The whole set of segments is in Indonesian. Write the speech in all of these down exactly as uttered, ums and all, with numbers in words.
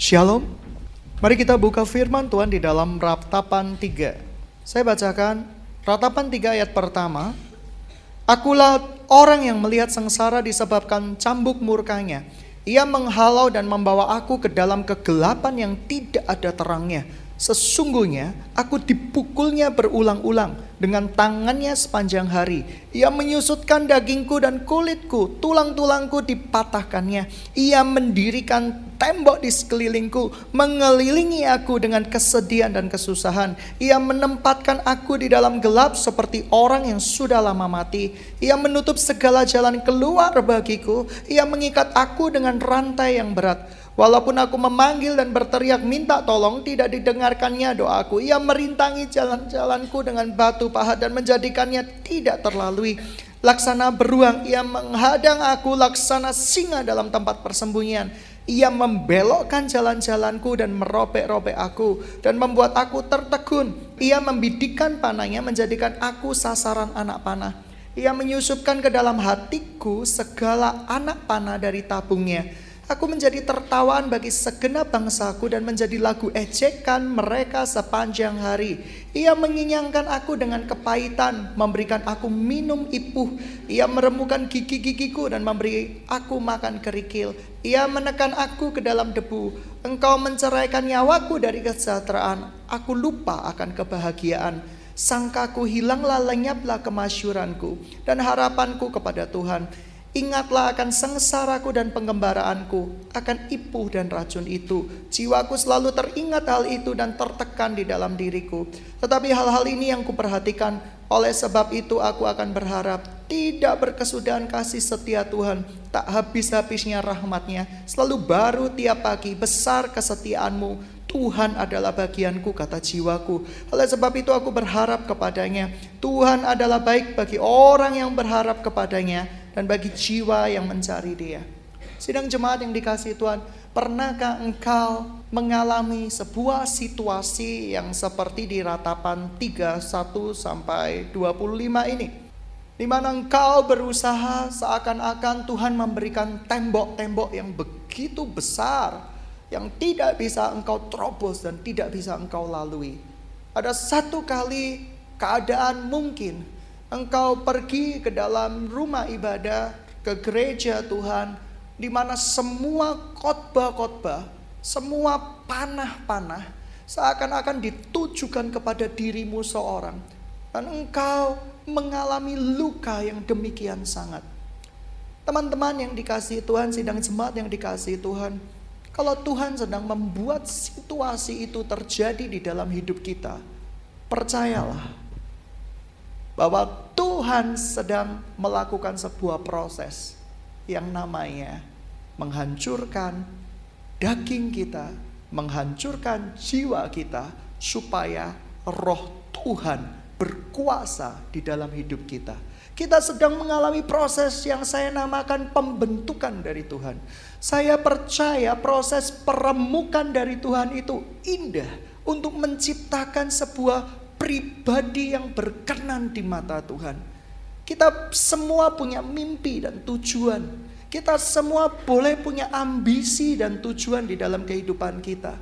Shalom. Mari kita buka firman Tuhan di dalam Ratapan tiga. Saya bacakan Ratapan tiga ayat pertama. Akulah orang yang melihat sengsara disebabkan cambuk murkanya. Ia menghalau dan membawa aku ke dalam kegelapan yang tidak ada terangnya. Sesungguhnya aku dipukulnya berulang-ulang dengan tangannya sepanjang hari. Ia menyusutkan dagingku dan kulitku, tulang-tulangku dipatahkannya. Ia mendirikan tembok di sekelilingku, mengelilingi aku dengan kesedihan dan kesusahan. Ia menempatkan aku di dalam gelap seperti orang yang sudah lama mati. Ia menutup segala jalan keluar bagiku. Ia mengikat aku dengan rantai yang berat. Walaupun aku memanggil dan berteriak minta tolong, tidak didengarkannya doaku. Ia merintangi jalan-jalanku dengan batu pahat dan menjadikannya tidak terlalui. Laksana beruang, ia menghadang aku, laksana singa dalam tempat persembunyian. Ia membelokkan jalan-jalanku dan merobek-robek aku dan membuat aku tertegun. Ia membidikkan panahnya, menjadikan aku sasaran anak panah. Ia menyusupkan ke dalam hatiku segala anak panah dari tabungnya. Aku menjadi tertawaan bagi segenap bangsaku dan menjadi lagu ejekan mereka sepanjang hari. Ia mengenyangkan aku dengan kepahitan, memberikan aku minum ipuh. Ia meremukkan gigi-gigiku dan memberi aku makan kerikil. Ia menekan aku ke dalam debu. Engkau menceraikan nyawaku dari kesejahteraan. Aku lupa akan kebahagiaan. Sangkaku hilanglah, lenyaplah kemasyuranku dan harapanku kepada Tuhan. Ingatlah akan sengsaraku dan penggembaraanku, akan ipuh dan racun itu. Jiwaku selalu teringat hal itu dan tertekan di dalam diriku. Tetapi hal-hal ini yang kuperhatikan, oleh sebab itu aku akan berharap. Tidak berkesudahan kasih setia Tuhan, tak habis-habisnya rahmatnya. Selalu baru tiap pagi, besar kesetiaanmu. Tuhan adalah bagianku, kata jiwaku. Oleh sebab itu aku berharap kepadanya. Tuhan adalah baik bagi orang yang berharap kepadanya dan bagi jiwa yang mencari Dia. Sidang jemaat yang dikasihi Tuhan, pernahkah engkau mengalami sebuah situasi yang seperti di Ratapan tiga, satu sampai dua puluh lima ini? Di mana engkau berusaha seakan-akan Tuhan memberikan tembok-tembok yang begitu besar, yang tidak bisa engkau terobos dan tidak bisa engkau lalui. Ada satu kali keadaan mungkin engkau pergi ke dalam rumah ibadah, ke gereja Tuhan, di mana semua khotbah-khotbah, semua panah-panah seakan-akan ditujukan kepada dirimu seorang. Dan engkau mengalami luka yang demikian sangat. Teman-teman yang dikasihi Tuhan, sidang jemaat yang dikasihi Tuhan, kalau Tuhan sedang membuat situasi itu terjadi di dalam hidup kita, percayalah bahwa Tuhan sedang melakukan sebuah proses yang namanya menghancurkan daging kita, menghancurkan jiwa kita, supaya roh Tuhan berkuasa di dalam hidup kita. Kita sedang mengalami proses yang saya namakan pembentukan dari Tuhan. Saya percaya proses peremukan dari Tuhan itu indah untuk menciptakan sebuah pribadi yang berkenan di mata Tuhan. Kita semua punya mimpi dan tujuan. Kita semua boleh punya ambisi dan tujuan di dalam kehidupan kita.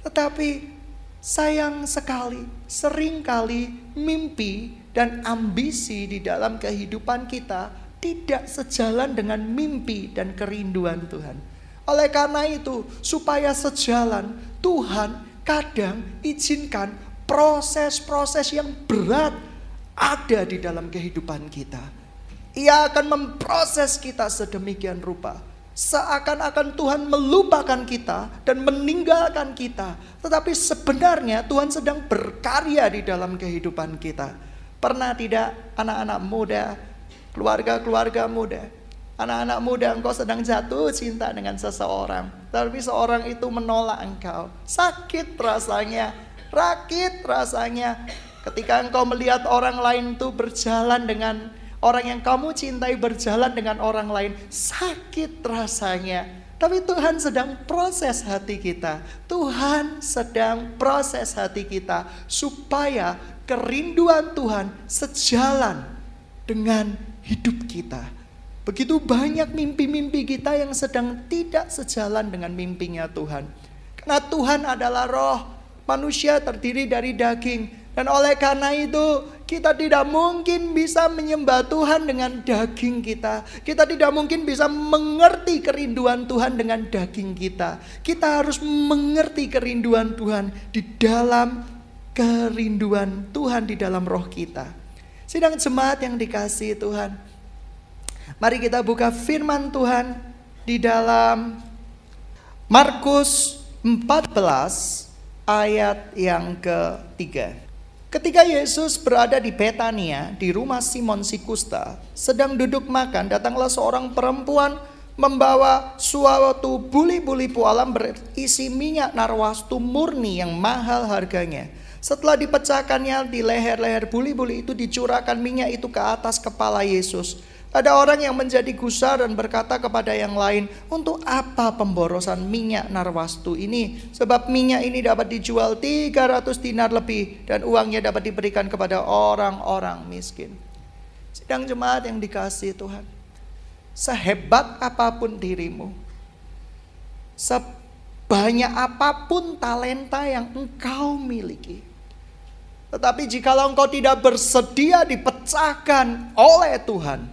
Tetapi sayang sekali, seringkali mimpi dan ambisi di dalam kehidupan kita tidak sejalan dengan mimpi dan kerinduan Tuhan. Oleh karena itu, supaya sejalan, Tuhan kadang izinkan proses-proses yang berat ada di dalam kehidupan kita. Ia akan memproses kita sedemikian rupa, seakan-akan Tuhan melupakan kita dan meninggalkan kita. Tetapi sebenarnya Tuhan sedang berkarya di dalam kehidupan kita. Pernah tidak anak-anak muda, keluarga-keluarga muda, anak-anak muda engkau sedang jatuh cinta dengan seseorang, tapi seorang itu menolak engkau. Sakit rasanya, rakit rasanya ketika engkau melihat orang lain itu berjalan dengan orang yang kamu cintai, berjalan dengan orang lain. Sakit rasanya. Tapi Tuhan sedang proses hati kita. Tuhan sedang proses hati kita supaya kerinduan Tuhan sejalan dengan hidup kita. Begitu banyak mimpi-mimpi kita yang sedang tidak sejalan dengan mimpinya Tuhan. Karena Tuhan adalah roh, manusia terdiri dari daging. Dan oleh karena itu kita tidak mungkin bisa menyembah Tuhan dengan daging kita. Kita tidak mungkin bisa mengerti kerinduan Tuhan dengan daging kita. Kita harus mengerti kerinduan Tuhan di dalam kerinduan Tuhan di dalam roh kita. Sidang jemaat yang dikasihi Tuhan, mari kita buka firman Tuhan di dalam Markus empat belas ayat yang ketiga. Ketika Yesus berada di Betania, di rumah Simon Sikusta, sedang duduk makan, datanglah seorang perempuan membawa suatu buli-buli pualam berisi minyak narwastu murni yang mahal harganya. Setelah dipecahkannya di leher-leher buli-buli itu, dicurahkan minyak itu ke atas kepala Yesus. Ada orang yang menjadi gusar dan berkata kepada yang lain, untuk apa pemborosan minyak narwastu ini? Sebab minyak ini dapat dijual tiga ratus dinar lebih dan uangnya dapat diberikan kepada orang-orang miskin. Sidang jemaat yang dikasihi Tuhan, sehebat apapun dirimu, sebanyak apapun talenta yang engkau miliki, tetapi jikalau engkau tidak bersedia dipecahkan oleh Tuhan,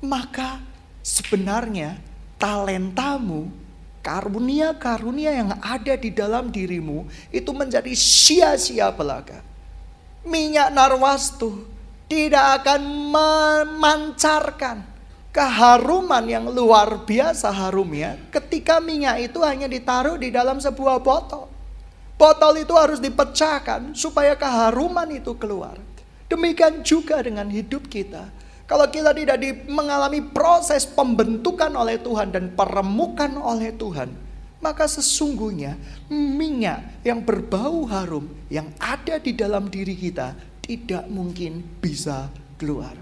maka sebenarnya talentamu, karunia-karunia yang ada di dalam dirimu itu menjadi sia-sia belaka. Minyak narwastu tidak akan memancarkan keharuman yang luar biasa harumnya ketika minyak itu hanya ditaruh di dalam sebuah botol. Botol itu harus dipecahkan supaya keharuman itu keluar. Demikian juga dengan hidup kita. Kalau kita tidak di, mengalami proses pembentukan oleh Tuhan dan peremukan oleh Tuhan, maka sesungguhnya minyak yang berbau harum yang ada di dalam diri kita tidak mungkin bisa keluar.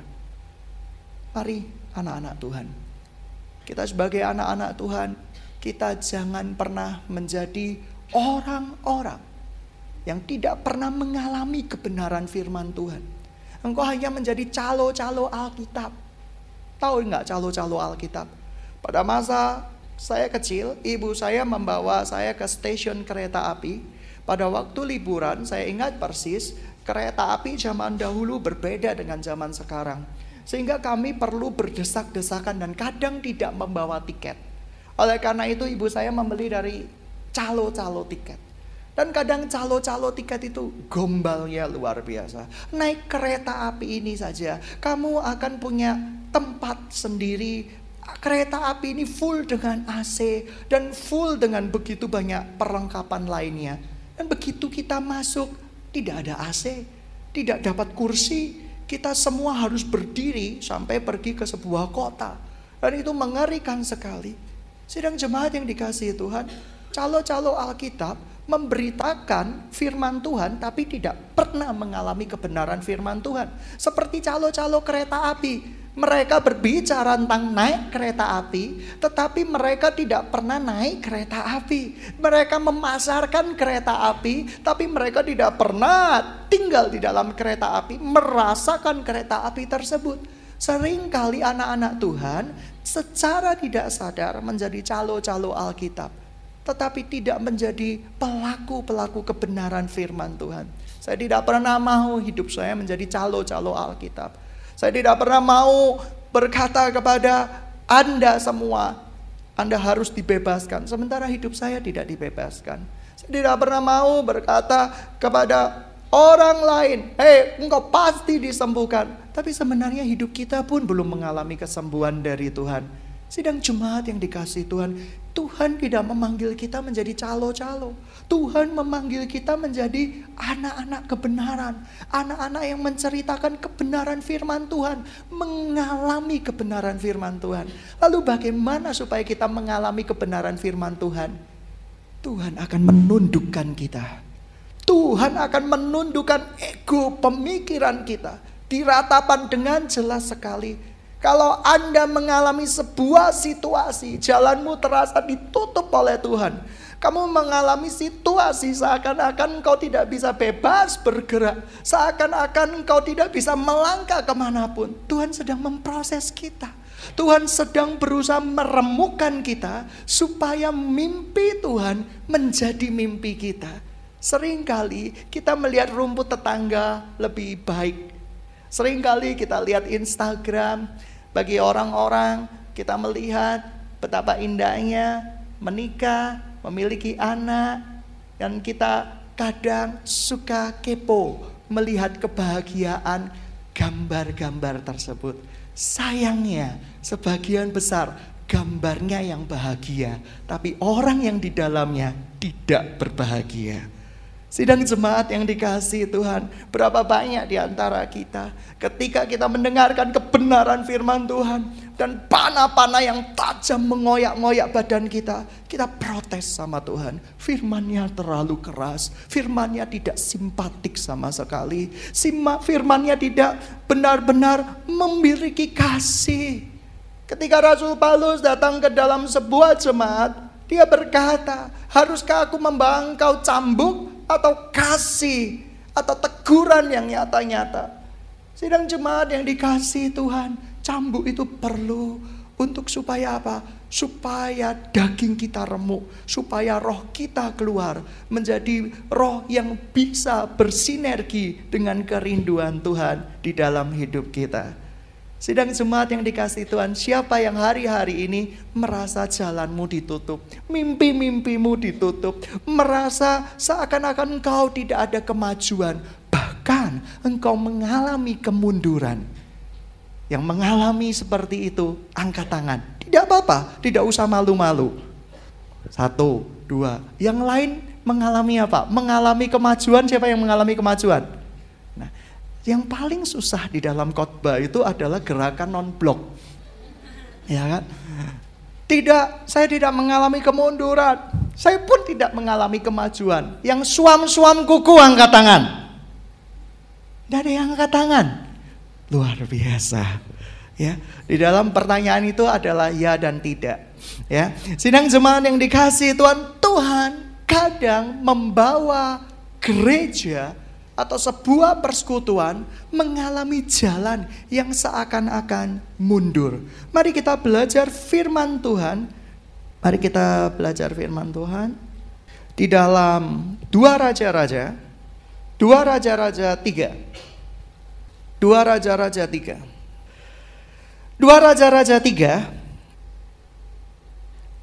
Mari anak-anak Tuhan, kita sebagai anak-anak Tuhan, kita jangan pernah menjadi orang-orang yang tidak pernah mengalami kebenaran firman Tuhan. Engkau hanya menjadi calo-calo Alkitab. Tahu nggak calo-calo Alkitab? Pada masa saya kecil, ibu saya membawa saya ke stasiun kereta api. Pada waktu liburan, saya ingat persis, kereta api zaman dahulu berbeda dengan zaman sekarang. Sehingga kami perlu berdesak-desakan dan kadang tidak membawa tiket. Oleh karena itu, ibu saya membeli dari calo-calo tiket. Dan kadang calo-calo tiket itu gombalnya luar biasa. Naik kereta api ini saja, kamu akan punya tempat sendiri. Kereta api ini full dengan A C dan full dengan begitu banyak perlengkapan lainnya. Dan begitu kita masuk, tidak ada A C, tidak dapat kursi. Kita semua harus berdiri sampai pergi ke sebuah kota. Dan itu mengerikan sekali. Sidang jemaat yang dikasihi Tuhan, calo-calo Alkitab memberitakan firman Tuhan tapi tidak pernah mengalami kebenaran firman Tuhan. Seperti calo-calo kereta api, mereka berbicara tentang naik kereta api, tetapi mereka tidak pernah naik kereta api. Mereka memasarkan kereta api, tapi mereka tidak pernah tinggal di dalam kereta api, merasakan kereta api tersebut. Seringkali anak-anak Tuhan secara tidak sadar menjadi calo-calo Alkitab, tetapi tidak menjadi pelaku-pelaku kebenaran firman Tuhan. Saya tidak pernah mau hidup saya menjadi calo-calo Alkitab. Saya tidak pernah mau berkata kepada Anda semua, Anda harus dibebaskan, sementara hidup saya tidak dibebaskan. Saya tidak pernah mau berkata kepada orang lain, hei, engkau pasti disembuhkan. Tapi sebenarnya hidup kita pun belum mengalami kesembuhan dari Tuhan. Sidang jemaat yang dikasihi Tuhan, Tuhan tidak memanggil kita menjadi calo-calo. Tuhan memanggil kita menjadi anak-anak kebenaran. Anak-anak yang menceritakan kebenaran firman Tuhan, mengalami kebenaran firman Tuhan. Lalu bagaimana supaya kita mengalami kebenaran firman Tuhan? Tuhan akan menundukkan kita. Tuhan akan menundukkan ego pemikiran kita. Diratapan dengan jelas sekali. Kalau Anda mengalami sebuah situasi, jalanmu terasa ditutup oleh Tuhan. Kamu mengalami situasi seakan-akan engkau tidak bisa bebas bergerak. Seakan-akan engkau tidak bisa melangkah kemanapun. Tuhan sedang memproses kita. Tuhan sedang berusaha meremukkan kita supaya mimpi Tuhan menjadi mimpi kita. Seringkali kita melihat rumput tetangga lebih baik. Seringkali kita lihat Instagram, bagi orang-orang kita melihat betapa indahnya menikah, memiliki anak, dan kita kadang suka kepo melihat kebahagiaan gambar-gambar tersebut. Sayangnya sebagian besar gambarnya yang bahagia, tapi orang yang di dalamnya tidak berbahagia. Sidang jemaat yang dikasihi Tuhan, berapa banyak di antara kita ketika kita mendengarkan kebenaran firman Tuhan dan panah-panah yang tajam mengoyak-ngoyak badan kita, kita protes sama Tuhan. Firman-Nya terlalu keras, firman-Nya tidak simpatik sama sekali, firman-Nya tidak benar-benar memiliki kasih. Ketika Rasul Paulus datang ke dalam sebuah jemaat, dia berkata, haruskah aku membawa engkau cambuk atau kasih atau teguran yang nyata-nyata? Sidang jemaat yang dikasihi Tuhan, cambuk itu perlu untuk supaya apa? Supaya daging kita remuk, supaya roh kita keluar menjadi roh yang bisa bersinergi dengan kerinduan Tuhan di dalam hidup kita. Sidang jemaat yang dikasihi Tuhan, siapa yang hari-hari ini merasa jalanmu ditutup, mimpi-mimpimu ditutup, merasa seakan-akan engkau tidak ada kemajuan, bahkan engkau mengalami kemunduran. Yang mengalami seperti itu, angkat tangan. Tidak apa-apa, tidak usah malu-malu. Satu, dua. Yang lain mengalami apa? Mengalami kemajuan, siapa yang mengalami kemajuan? Nah, yang paling susah di dalam khotbah itu adalah gerakan non-blok, ya kan? Tidak, saya tidak mengalami kemunduran, saya pun tidak mengalami kemajuan. Yang suam-suam kuku angkat tangan. Tidak ada yang angkat tangan. Luar biasa, ya. Di dalam pertanyaan itu adalah ya dan tidak, ya. Sidang jemaat yang dikasihi Tuhan, Tuhan kadang membawa gereja atau sebuah persekutuan mengalami jalan yang seakan-akan mundur. Mari kita belajar firman Tuhan. Mari kita belajar firman Tuhan. Di dalam Dua Raja-Raja, Dua Raja-Raja tiga. Dua Raja-Raja tiga. Dua Raja-Raja tiga.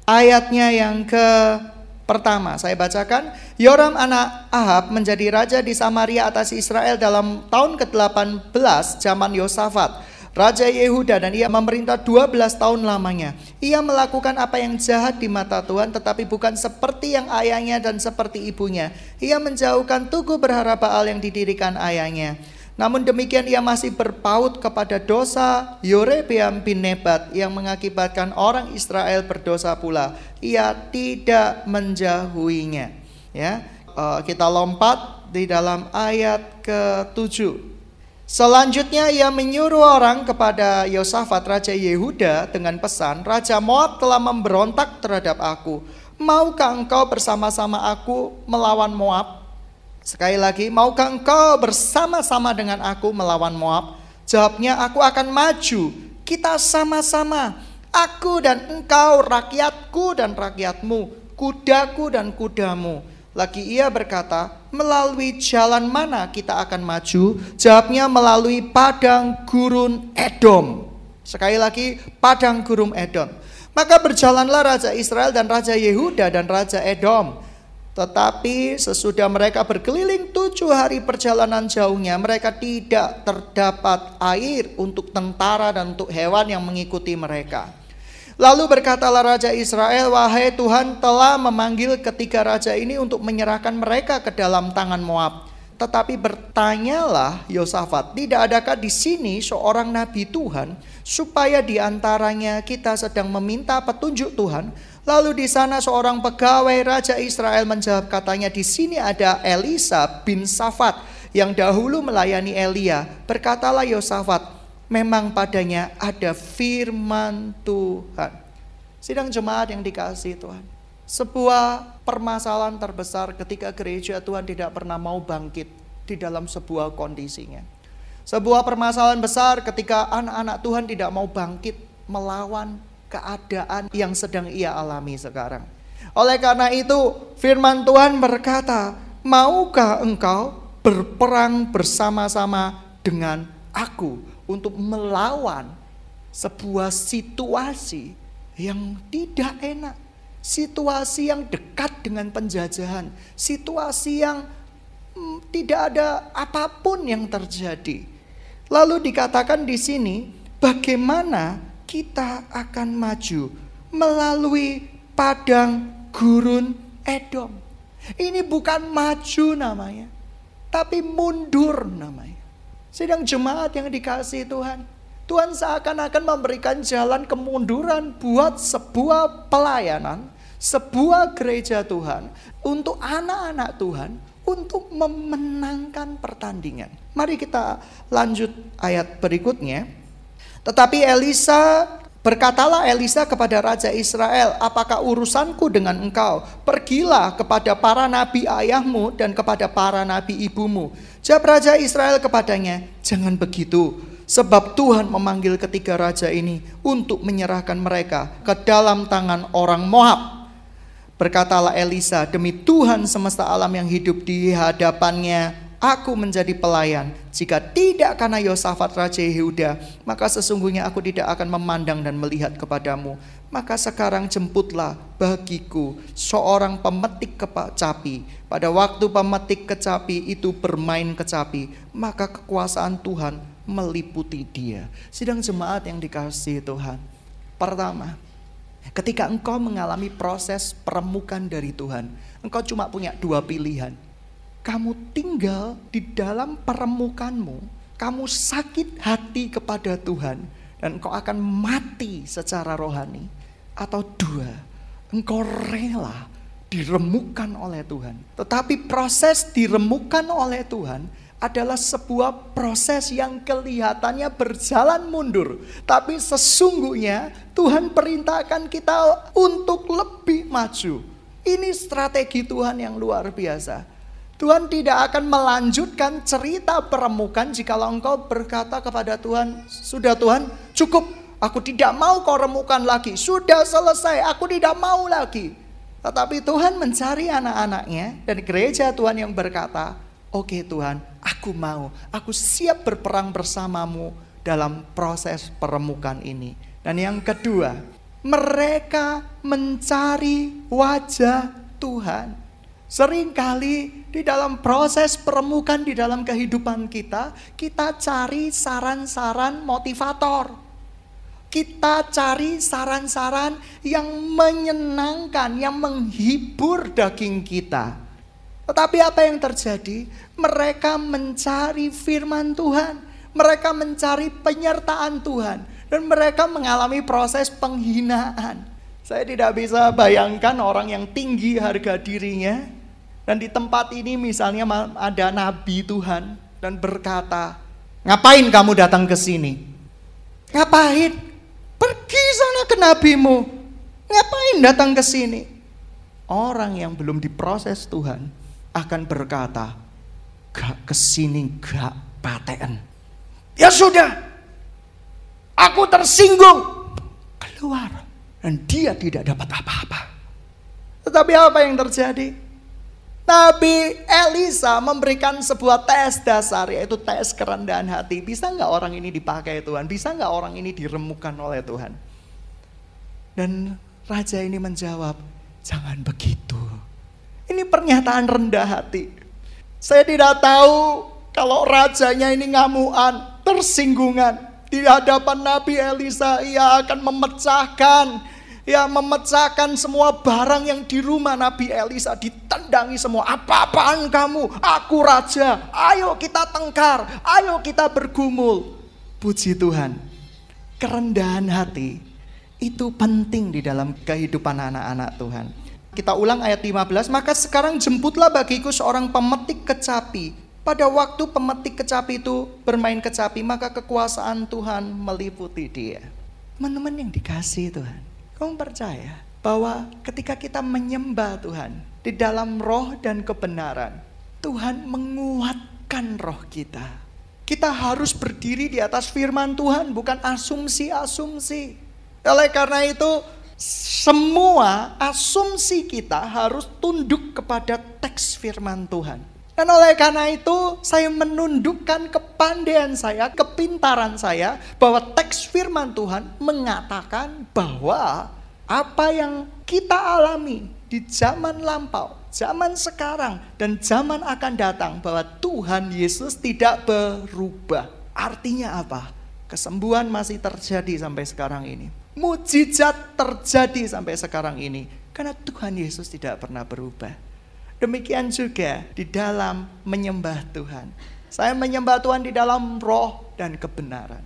Ayatnya yang ke pertama, saya bacakan. Yoram anak Ahab menjadi raja di Samaria atas Israel dalam tahun ke delapan belas zaman Yosafat, raja Yehuda, dan ia memerintah dua belas tahun lamanya. Ia melakukan apa yang jahat di mata Tuhan, tetapi bukan seperti yang ayahnya dan seperti ibunya. Ia menjauhkan Tugu Berharabaal yang didirikan ayahnya. Namun demikian ia masih berpaut kepada dosa Yorebeam bin Nebat yang mengakibatkan orang Israel berdosa pula. Ia tidak menjauhinya. Ya, kita lompat di dalam ayat ketujuh. Selanjutnya ia menyuruh orang kepada Yosafat raja Yehuda dengan pesan, raja Moab telah memberontak terhadap aku. Maukah engkau bersama-sama aku melawan Moab? Sekali lagi, maukah engkau bersama-sama dengan aku melawan Moab? Jawabnya, aku akan maju. Kita sama-sama. Aku dan engkau, rakyatku dan rakyatmu, kudaku dan kudamu. Lagi ia berkata, melalui jalan mana kita akan maju? Jawabnya, melalui padang gurun Edom. Sekali lagi, padang gurun Edom. Maka berjalanlah raja Israel dan raja Yehuda dan raja Edom. Tetapi sesudah mereka berkeliling tujuh hari perjalanan jauhnya, mereka tidak terdapat air untuk tentara dan untuk hewan yang mengikuti mereka. Lalu berkatalah raja Israel, wahai Tuhan telah memanggil ketiga raja ini untuk menyerahkan mereka ke dalam tangan Moab. Tetapi bertanyalah Yosafat, tidak adakah di sini seorang nabi Tuhan, supaya di antaranya kita sedang meminta petunjuk Tuhan? Lalu di sana seorang pegawai raja Israel menjawab, katanya, di sini ada Elisa bin Safat yang dahulu melayani Elia. Berkatalah Yosafat, memang padanya ada firman Tuhan. Sidang jemaat yang dikasihi Tuhan, sebuah permasalahan terbesar ketika gereja Tuhan tidak pernah mau bangkit di dalam sebuah kondisinya. Sebuah permasalahan besar ketika anak-anak Tuhan tidak mau bangkit melawan keadaan yang sedang ia alami sekarang. Oleh karena itu, firman Tuhan berkata, maukah engkau berperang bersama-sama dengan aku untuk melawan sebuah situasi yang tidak enak, situasi yang dekat dengan penjajahan, situasi yang hmm, tidak ada apapun yang terjadi. Lalu dikatakan di sini, bagaimana kita akan maju melalui padang gurun Edom. Ini bukan maju namanya, tapi mundur namanya. Sedang jemaat yang dikasihi Tuhan, Tuhan seakan-akan memberikan jalan kemunduran buat sebuah pelayanan, sebuah gereja Tuhan, untuk anak-anak Tuhan, untuk memenangkan pertandingan. Mari kita lanjut ayat berikutnya. Tetapi Elisa, berkatalah Elisa kepada Raja Israel, apakah urusanku dengan engkau? Pergilah kepada para nabi ayahmu dan kepada para nabi ibumu. Jawab Raja Israel kepadanya, jangan begitu. Sebab Tuhan memanggil ketiga raja ini untuk menyerahkan mereka ke dalam tangan orang Moab. Berkatalah Elisa, demi Tuhan semesta alam yang hidup di hadapannya, aku menjadi pelayan. Jika tidak karena Yosafat Raja Yehuda, maka sesungguhnya aku tidak akan memandang dan melihat kepadamu. Maka sekarang jemputlah bagiku seorang pemetik kecapi. Pada waktu pemetik kecapi itu bermain kecapi, maka kekuasaan Tuhan meliputi dia. Sidang jemaat yang dikasihi Tuhan. Pertama, ketika engkau mengalami proses peremukan dari Tuhan, engkau cuma punya dua pilihan. Kamu tinggal di dalam peremukanmu, kamu sakit hati kepada Tuhan, dan engkau akan mati secara rohani. Atau dua, engkau rela diremukan oleh Tuhan. Tetapi proses diremukan oleh Tuhan adalah sebuah proses yang kelihatannya berjalan mundur. Tapi sesungguhnya Tuhan perintahkan kita untuk lebih maju. Ini strategi Tuhan yang luar biasa. Tuhan tidak akan melanjutkan cerita peremukan jikalau engkau berkata kepada Tuhan, sudah Tuhan, cukup, aku tidak mau kau remukan lagi, sudah selesai, aku tidak mau lagi. Tetapi Tuhan mencari anak-anaknya dan gereja Tuhan yang berkata, oke Tuhan, aku mau, aku siap berperang bersamamu dalam proses peremukan ini. Dan yang kedua, mereka mencari wajah Tuhan. Seringkali di dalam proses peremukan di dalam kehidupan kita, kita cari saran-saran motivator. Kita cari saran-saran yang menyenangkan, yang menghibur daging kita. Tetapi apa yang terjadi? Mereka mencari firman Tuhan. Mereka mencari penyertaan Tuhan. Dan mereka mengalami proses penghinaan. Saya tidak bisa bayangkan orang yang tinggi harga dirinya, dan di tempat ini misalnya ada nabi Tuhan dan berkata, ngapain kamu datang ke sini? Ngapain? Pergi sana ke nabimu. Ngapain datang ke sini? Orang yang belum diproses Tuhan akan berkata, gak kesini gak paten. Ya sudah, aku tersinggung. Keluar. Dan dia tidak dapat apa-apa. Tetapi apa yang terjadi? Nabi Elisa memberikan sebuah tes dasar, yaitu tes kerendahan hati. Bisa nggak orang ini dipakai Tuhan? Bisa nggak orang ini diremukan oleh Tuhan? Dan raja ini menjawab, jangan begitu. Ini pernyataan rendah hati. Saya tidak tahu kalau rajanya ini ngamuan, tersinggungan. Di hadapan Nabi Elisa, ia akan memecahkan, ia memecahkan semua barang yang di rumah Nabi Elisa, ditendangi semua. Apa-apaan kamu? Aku raja. Ayo kita tengkar, ayo kita bergumul. Puji Tuhan, kerendahan hati itu penting di dalam kehidupan anak-anak Tuhan. Kita ulang ayat lima belas, maka sekarang jemputlah bagiku seorang pemetik kecapi. Pada waktu pemetik kecapi itu bermain kecapi, maka kekuasaan Tuhan meliputi dia. Teman-teman yang dikasihi Tuhan, kamu percaya bahwa ketika kita menyembah Tuhan di dalam roh dan kebenaran, Tuhan menguatkan roh kita. Kita harus berdiri di atas firman Tuhan, bukan asumsi-asumsi. Oleh karena itu, semua asumsi kita harus tunduk kepada teks firman Tuhan. Dan oleh karena itu, saya menundukkan kepandaian saya, kepintaran saya, bahwa teks firman Tuhan mengatakan bahwa apa yang kita alami di zaman lampau, zaman sekarang, dan zaman akan datang, bahwa Tuhan Yesus tidak berubah. Artinya apa? Kesembuhan masih terjadi sampai sekarang ini. Mujizat terjadi sampai sekarang ini. Karena Tuhan Yesus tidak pernah berubah. Demikian juga di dalam menyembah Tuhan. Saya menyembah Tuhan di dalam roh dan kebenaran.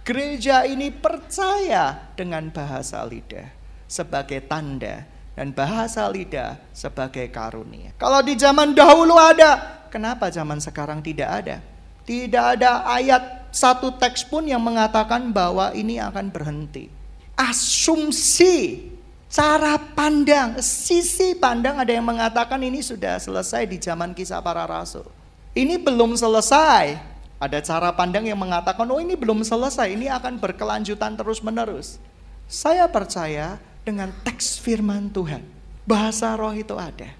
Gereja ini percaya dengan bahasa lidah sebagai tanda. Dan bahasa lidah sebagai karunia. Kalau di zaman dahulu ada, kenapa zaman sekarang tidak ada? Tidak ada ayat satu teks pun yang mengatakan bahwa ini akan berhenti. Asumsi, cara pandang, sisi pandang, ada yang mengatakan ini sudah selesai di zaman Kisah Para Rasul. Ini belum selesai. Ada cara pandang yang mengatakan, oh ini belum selesai, ini akan berkelanjutan terus-menerus. Saya percaya dengan teks firman Tuhan. Bahasa roh itu ada.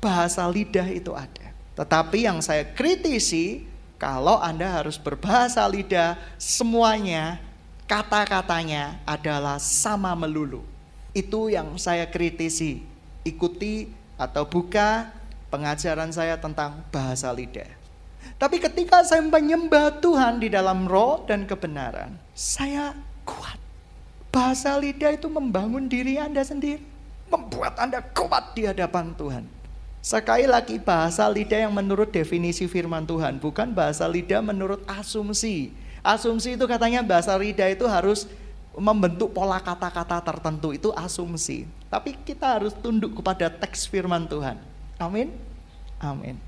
Bahasa lidah itu ada. Tetapi yang saya kritisi, kalau Anda harus berbahasa lidah, semuanya kata-katanya adalah sama melulu. Itu yang saya kritisi. Ikuti atau buka pengajaran saya tentang bahasa lidah. Tapi ketika saya menyembah Tuhan di dalam roh dan kebenaran, saya kuat. Bahasa lidah itu membangun diri Anda sendiri. Membuat Anda kuat di hadapan Tuhan. Sekali lagi, bahasa lidah yang menurut definisi firman Tuhan. Bukan bahasa lidah menurut asumsi. Asumsi itu katanya bahasa lidah itu harus membentuk pola kata-kata tertentu, itu asumsi. Tapi kita harus tunduk kepada teks firman Tuhan. Amin. Amin.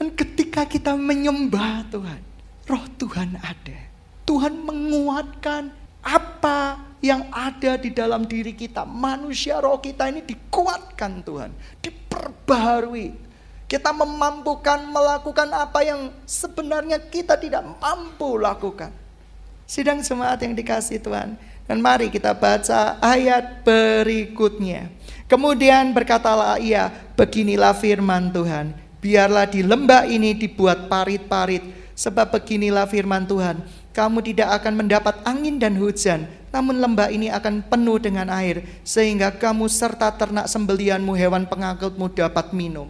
Dan ketika kita menyembah Tuhan, roh Tuhan ada. Tuhan menguatkan apa yang ada di dalam diri kita. Manusia roh kita ini dikuatkan Tuhan, diperbaharui. Kita memampukan melakukan apa yang sebenarnya kita tidak mampu lakukan. Sidang jemaat yang dikasihi Tuhan. Dan mari kita baca ayat berikutnya. Kemudian berkatalah ia, beginilah firman Tuhan. Biarlah di lembah ini dibuat parit-parit. Sebab beginilah firman Tuhan. Kamu tidak akan mendapat angin dan hujan. Namun lembah ini akan penuh dengan air. Sehingga kamu serta ternak sembelianmu, hewan pengangkutmu dapat minum.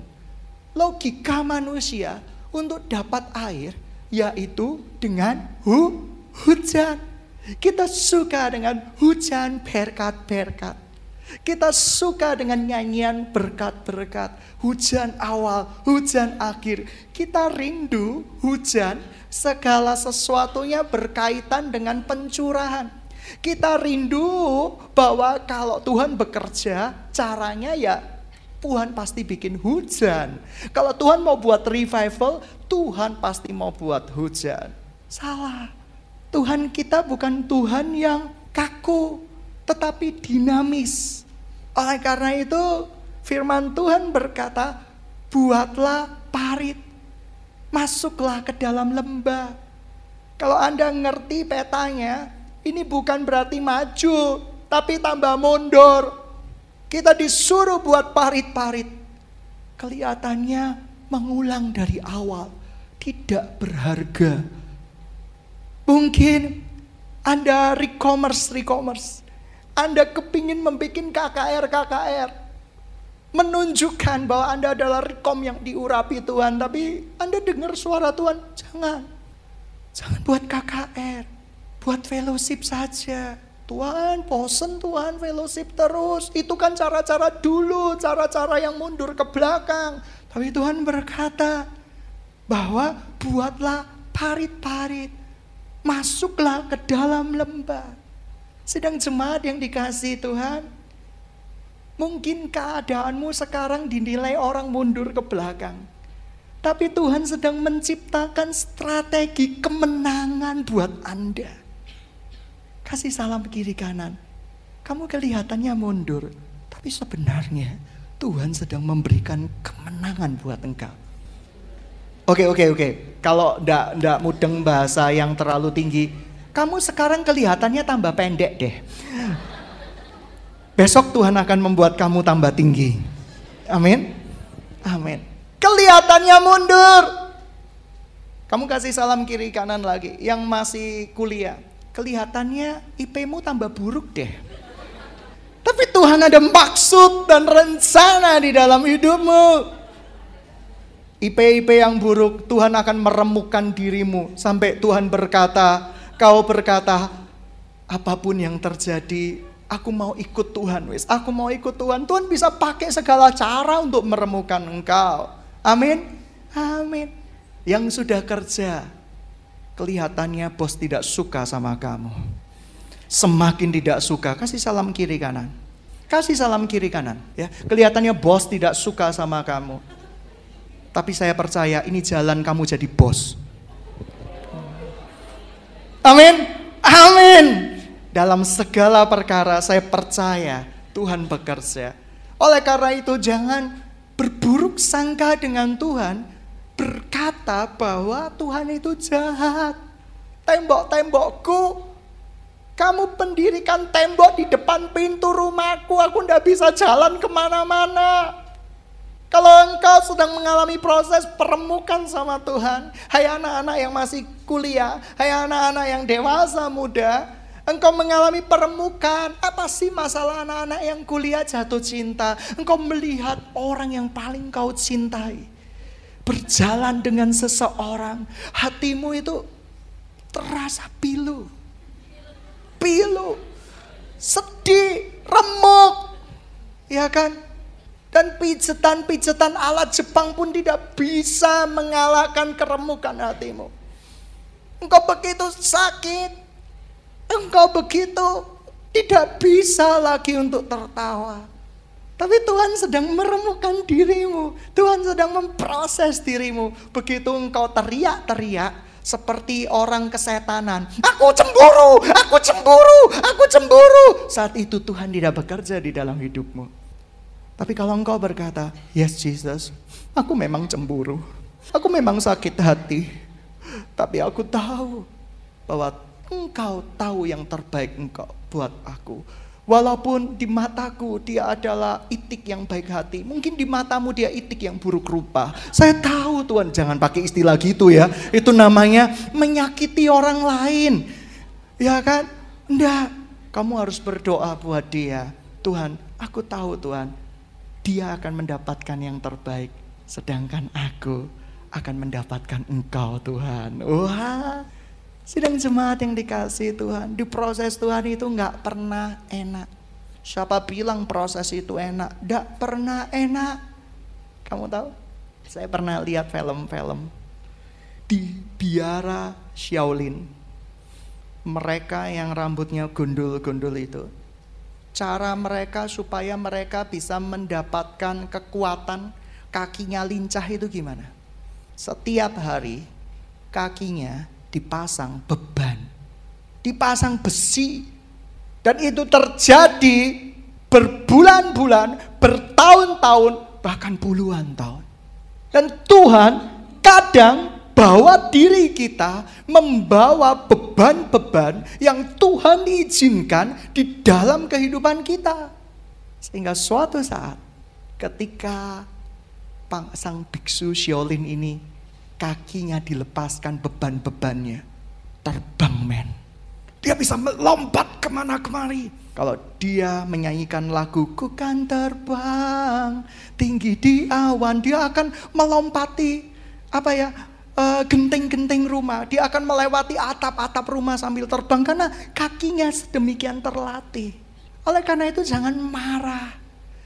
Logika manusia untuk dapat air yaitu dengan hu, hujan. Kita suka dengan hujan berkat-berkat. Kita suka dengan nyanyian berkat-berkat. Hujan awal, hujan akhir. Kita rindu hujan, segala sesuatunya berkaitan dengan pencurahan. Kita rindu bahwa kalau Tuhan bekerja, caranya ya Tuhan pasti bikin hujan. Kalau Tuhan mau buat revival, Tuhan pasti mau buat hujan. Salah. Tuhan kita bukan Tuhan yang kaku, tetapi dinamis. Oleh karena itu, firman Tuhan berkata, buatlah parit, masuklah ke dalam lembah. Kalau Anda ngerti petanya, ini bukan berarti maju, tapi tambah mundur. Kita disuruh buat parit-parit. Kelihatannya mengulang dari awal. Tidak berharga. Mungkin Anda re-commerce-re-commerce. Anda kepingin membuat K K R-K K R. Menunjukkan bahwa Anda adalah rekom yang diurapi Tuhan. Tapi Anda dengar suara Tuhan. Jangan. Jangan buat K K R. Buat fellowship saja. Tuhan, bosen Tuhan, fellowship terus. Itu kan cara-cara dulu, cara-cara yang mundur ke belakang. Tapi Tuhan berkata bahwa buatlah parit-parit. Masuklah ke dalam lembah. Sedang jemaat yang dikasihi Tuhan, mungkin keadaanmu sekarang dinilai orang mundur ke belakang. Tapi Tuhan sedang menciptakan strategi kemenangan buat Anda. Kasih salam kiri kanan. Kamu kelihatannya mundur. Tapi sebenarnya Tuhan sedang memberikan kemenangan buat engkau. Oke, oke, oke. Kalau ndak ndak mudeng bahasa yang terlalu tinggi. Kamu sekarang kelihatannya tambah pendek deh. Besok Tuhan akan membuat kamu tambah tinggi. Amin. Amin. Kelihatannya mundur. Kamu kasih salam kiri kanan lagi. Yang masih kuliah. Kelihatannya I P-mu tambah buruk deh. Tapi Tuhan ada maksud dan rencana di dalam hidupmu. I P-I P yang buruk, Tuhan akan meremukkan dirimu. Sampai Tuhan berkata, kau berkata, apapun yang terjadi, aku mau ikut Tuhan. Wis. Aku mau ikut Tuhan. Tuhan bisa pakai segala cara untuk meremukkan engkau. Amin. Amin. Yang sudah kerja, kelihatannya bos tidak suka sama kamu. Semakin tidak suka, kasih salam kiri kanan. Kasih salam kiri kanan. Ya. Kelihatannya bos tidak suka sama kamu. Tapi saya percaya ini jalan kamu jadi bos. Amin. Amin. Dalam segala perkara saya percaya Tuhan bekerja. Oleh karena itu jangan berburuk sangka dengan Tuhan. Berkata bahwa Tuhan itu jahat. Tembok-tembokku. Kamu pendirikan tembok di depan pintu rumahku. Aku tidak bisa jalan kemana-mana. Kalau engkau sedang mengalami proses peremukan sama Tuhan, hai anak-anak yang masih kuliah, hai anak-anak yang dewasa muda, engkau mengalami peremukan. Apa sih masalah anak-anak yang kuliah jatuh cinta? Engkau melihat orang yang paling kau cintai berjalan dengan seseorang, hatimu itu terasa pilu, pilu, sedih, remuk, ya kan? Dan pijetan-pijetan alat Jepang pun tidak bisa mengalahkan keremukan hatimu. Engkau begitu sakit, engkau begitu tidak bisa lagi untuk tertawa. Tapi Tuhan sedang meremukkan dirimu, Tuhan sedang memproses dirimu. Begitu engkau teriak-teriak seperti orang kesetanan, aku cemburu, aku cemburu, aku cemburu. Saat itu Tuhan tidak bekerja di dalam hidupmu. Tapi kalau engkau berkata, yes Jesus, aku memang cemburu, aku memang sakit hati, tapi aku tahu bahwa engkau tahu yang terbaik engkau buat aku. Walaupun di mataku dia adalah itik yang baik hati, mungkin di matamu dia itik yang buruk rupa. Saya tahu Tuhan, jangan pakai istilah gitu ya, itu namanya menyakiti orang lain. Ya kan? Enggak, kamu harus berdoa buat dia. Tuhan, aku tahu Tuhan. Dia akan mendapatkan yang terbaik, sedangkan aku akan mendapatkan engkau Tuhan. Wah, sidang jemaat yang dikasih Tuhan, di proses Tuhan itu nggak pernah enak. Siapa bilang proses itu enak? Nggak pernah enak. Kamu tahu? Saya pernah lihat film-film di biara Shaolin. Mereka yang rambutnya gundul-gundul itu, cara mereka supaya mereka bisa mendapatkan kekuatan kakinya lincah itu gimana? Setiap hari kakinya dipasang beban, dipasang besi. Dan itu terjadi berbulan-bulan, bertahun-tahun, bahkan puluhan tahun. Dan Tuhan kadang bawa diri kita membawa beban-beban yang Tuhan izinkan di dalam kehidupan kita. Sehingga suatu saat ketika sang biksu Shaolin ini kakinya dilepaskan beban-bebannya, terbang men. Dia bisa melompat kemana kemari. Kalau dia menyanyikan lagu, ku kan terbang tinggi di awan, dia akan melompati apa ya? genting-genting rumah, dia akan melewati atap-atap rumah sambil terbang karena kakinya sedemikian terlatih. Oleh karena itu jangan marah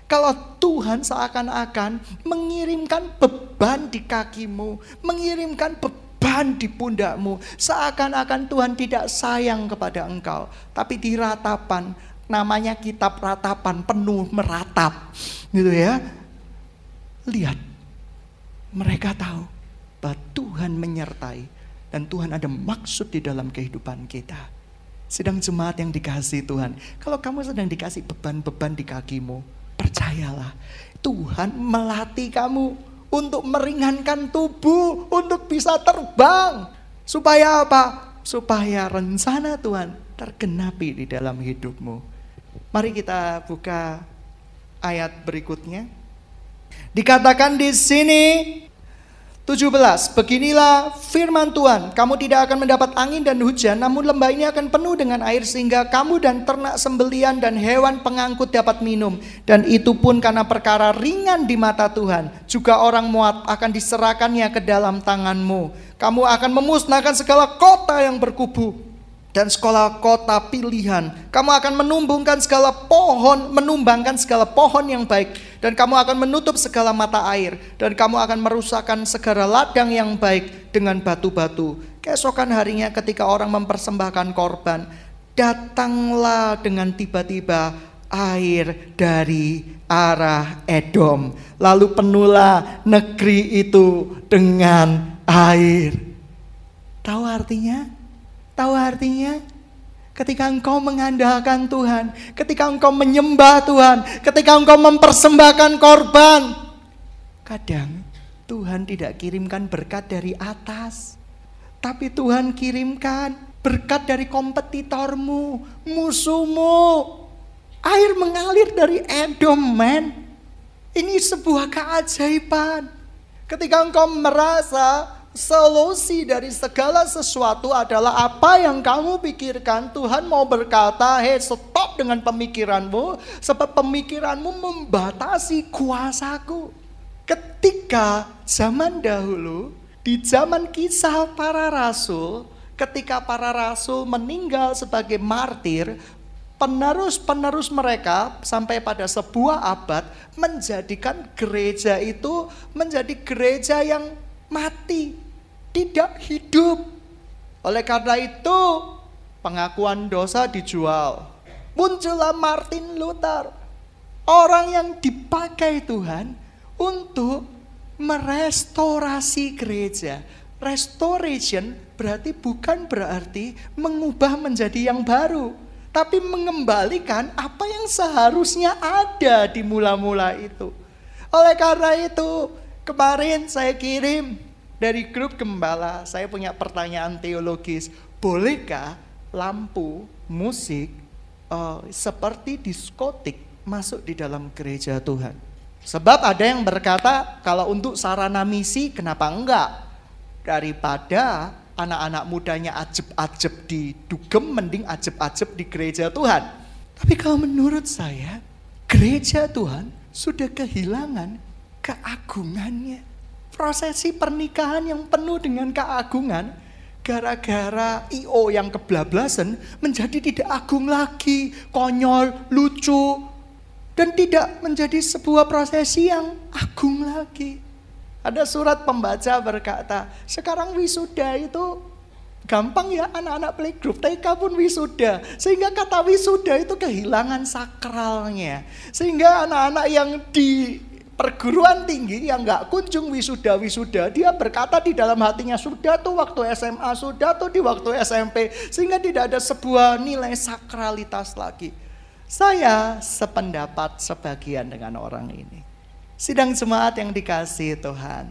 kalau Tuhan seakan-akan mengirimkan beban di kakimu, mengirimkan beban di pundakmu, seakan-akan Tuhan tidak sayang kepada engkau. Tapi di Ratapan, namanya kitab Ratapan, penuh meratap gitu ya. Lihat, mereka tahu bahwa Tuhan menyertai dan Tuhan ada maksud di dalam kehidupan kita. Sedang jemaat yang dikasih Tuhan, kalau kamu sedang dikasih beban-beban di kakimu, percayalah Tuhan melatih kamu untuk meringankan tubuh, untuk bisa terbang. Supaya apa? Supaya rencana Tuhan tergenapi di dalam hidupmu. Mari kita buka ayat berikutnya. Dikatakan di sini tujuh belas, beginilah firman Tuhan, kamu tidak akan mendapat angin dan hujan, namun lembah ini akan penuh dengan air sehingga kamu dan ternak sembelian dan hewan pengangkut dapat minum. Dan itu pun karena perkara ringan di mata Tuhan, juga orang Moab akan diserahkannya ke dalam tanganmu. Kamu akan memusnahkan segala kota yang berkubu dan segala kota pilihan. Kamu akan menumbangkan segala pohon, menumbangkan segala pohon yang baik. Dan kamu akan menutup segala mata air. Dan kamu akan merusakkan segala ladang yang baik dengan batu-batu. Keesokan harinya ketika orang mempersembahkan korban, datanglah dengan tiba-tiba air dari arah Edom. Lalu penuhlah negeri itu dengan air. Tahu artinya? Tahu artinya? Ketika engkau mengandalkan Tuhan, ketika engkau menyembah Tuhan, ketika engkau mempersembahkan korban, kadang Tuhan tidak kirimkan berkat dari atas, tapi Tuhan kirimkan berkat dari kompetitormu, musuhmu. Air mengalir dari Edom, man. Ini sebuah keajaiban. Ketika engkau merasa solusi dari segala sesuatu adalah apa yang kamu pikirkan, Tuhan mau berkata, hei, stop dengan pemikiranmu, sebab pemikiranmu membatasi kuasaku. Ketika zaman dahulu, di zaman kisah para rasul, ketika para rasul meninggal sebagai martir, penerus-penerus mereka sampai pada sebuah abad menjadikan gereja itu menjadi gereja yang mati, tidak hidup. Oleh karena itu, pengakuan dosa dijual. Muncullah Martin Luther, orang yang dipakai Tuhan untuk merestorasi gereja. Restoration berarti bukan berarti mengubah menjadi yang baru, tapi mengembalikan apa yang seharusnya ada di mula-mula itu. Oleh karena itu, kemarin saya kirim dari grup gembala, saya punya pertanyaan teologis. Bolehkah lampu, musik uh, seperti diskotik masuk di dalam gereja Tuhan? Sebab ada yang berkata kalau untuk sarana misi kenapa enggak? Daripada anak-anak mudanya ajeb-ajeb di dugem, mending ajeb-ajeb di gereja Tuhan. Tapi kalau menurut saya, gereja Tuhan sudah kehilangan keagungannya. Prosesi pernikahan yang penuh dengan keagungan, gara-gara I O yang keblablasan menjadi tidak agung lagi, konyol, lucu, dan tidak menjadi sebuah prosesi yang agung lagi. Ada surat pembaca berkata, sekarang wisuda itu gampang ya anak-anak playgroup, T K pun wisuda. Sehingga kata wisuda itu kehilangan sakralnya. Sehingga anak-anak yang di perguruan tinggi yang gak kunjung wisuda-wisuda, dia berkata di dalam hatinya, sudah tuh waktu S M A, sudah tuh di waktu S M P, sehingga tidak ada sebuah nilai sakralitas lagi. Saya sependapat sebagian dengan orang ini. Sidang jemaat yang dikasihi Tuhan,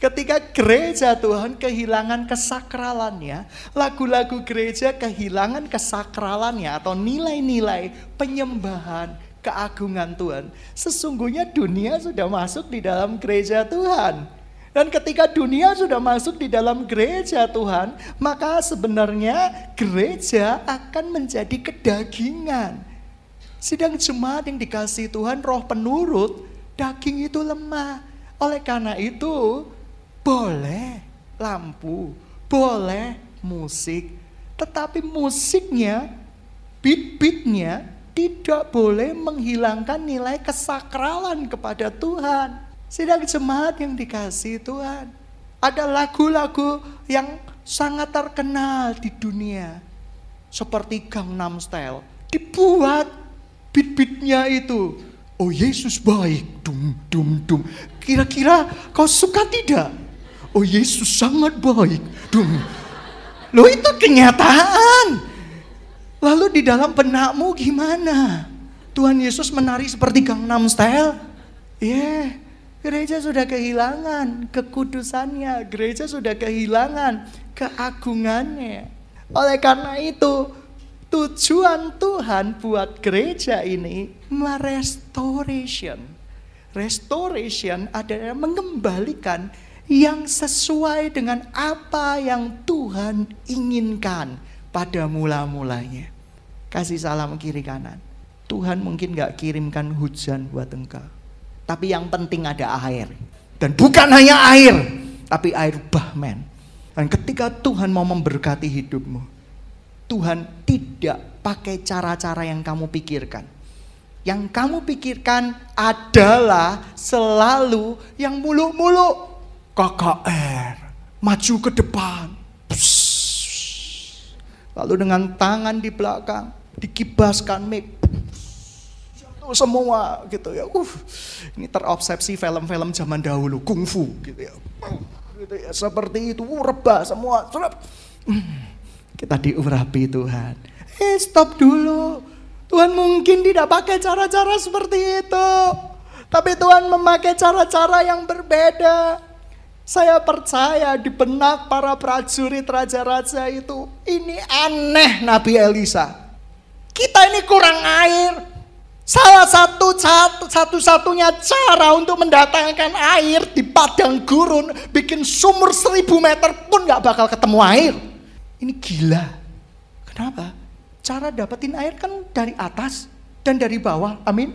ketika gereja Tuhan kehilangan kesakralannya, lagu-lagu gereja kehilangan kesakralannya atau nilai-nilai penyembahan keagungan Tuhan, sesungguhnya dunia sudah masuk di dalam gereja Tuhan. Dan ketika dunia sudah masuk di dalam gereja Tuhan, maka sebenarnya gereja akan menjadi kedagingan. Sidang jemaat yang dikasihi Tuhan, roh penurut, daging itu lemah. Oleh karena itu, boleh lampu, boleh musik, tetapi musiknya, beat-beatnya tidak boleh menghilangkan nilai kesakralan kepada Tuhan. Sidang jemaat yang dikasihi Tuhan, ada lagu-lagu yang sangat terkenal di dunia, seperti Gangnam Style, dibuat beat-beatnya itu. Oh Yesus baik, dum dum dum. Kira-kira kau suka tidak? Oh Yesus sangat baik, dum. Loh, itu kenyataan. Lalu di dalam benakmu gimana? Tuhan Yesus menari seperti Gangnam Style? Yeah, gereja sudah kehilangan kekudusannya, gereja sudah kehilangan keagungannya. Oleh karena itu, Tujuan Tuhan buat gereja ini merestoration. Restoration adalah mengembalikan yang sesuai dengan apa yang Tuhan inginkan pada mula-mulanya. Kasih salam kiri kanan. Tuhan mungkin gak kirimkan hujan buat engkau, tapi yang penting ada air. Dan bukan hanya air, tapi air bahmen. Dan ketika Tuhan mau memberkati hidupmu, Tuhan tidak pakai cara-cara yang kamu pikirkan. Yang kamu pikirkan adalah selalu yang muluk-muluk. K K R, maju ke depan. Psss. Lalu dengan tangan di belakang, dikibaskan mic. Jatuh semua gitu ya. Uh, ini terobsesi film-film zaman dahulu, kungfu gitu ya. Gitu ya, seperti itu, uh, rebah semua. Kita diurapi Tuhan. Eh, stop dulu. Tuhan mungkin tidak pakai cara-cara seperti itu, tapi Tuhan memakai cara-cara yang berbeda. Saya percaya di benak para prajurit raja-raja itu, ini aneh Nabi Elisa. Kita ini kurang air. Salah satu, satu, satu-satunya cara untuk mendatangkan air di padang gurun, bikin sumur seribu meter pun gak bakal ketemu air. Ini gila. Kenapa? Cara dapetin air kan dari atas dan dari bawah. Amin.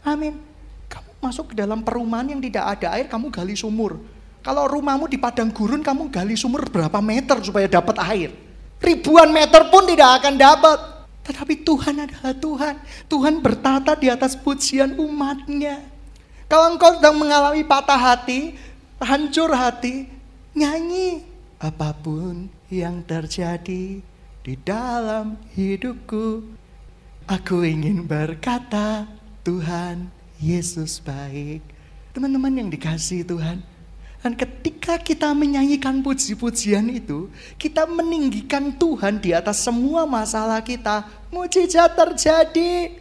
Amin. Kamu masuk ke dalam perumahan yang tidak ada air, kamu gali sumur. Kalau rumahmu di padang gurun, kamu gali sumur berapa meter supaya dapat air? Ribuan meter pun tidak akan dapat. Tetapi Tuhan adalah Tuhan. Tuhan bertata di atas pujian umatnya. Kalau engkau sedang mengalami patah hati, hancur hati, nyanyi. Apapun yang terjadi di dalam hidupku, aku ingin berkata, Tuhan Yesus baik. Teman-teman yang dikasihi Tuhan, dan ketika kita menyanyikan puji-pujian itu, kita meninggikan Tuhan di atas semua masalah kita. Mujizat terjadi.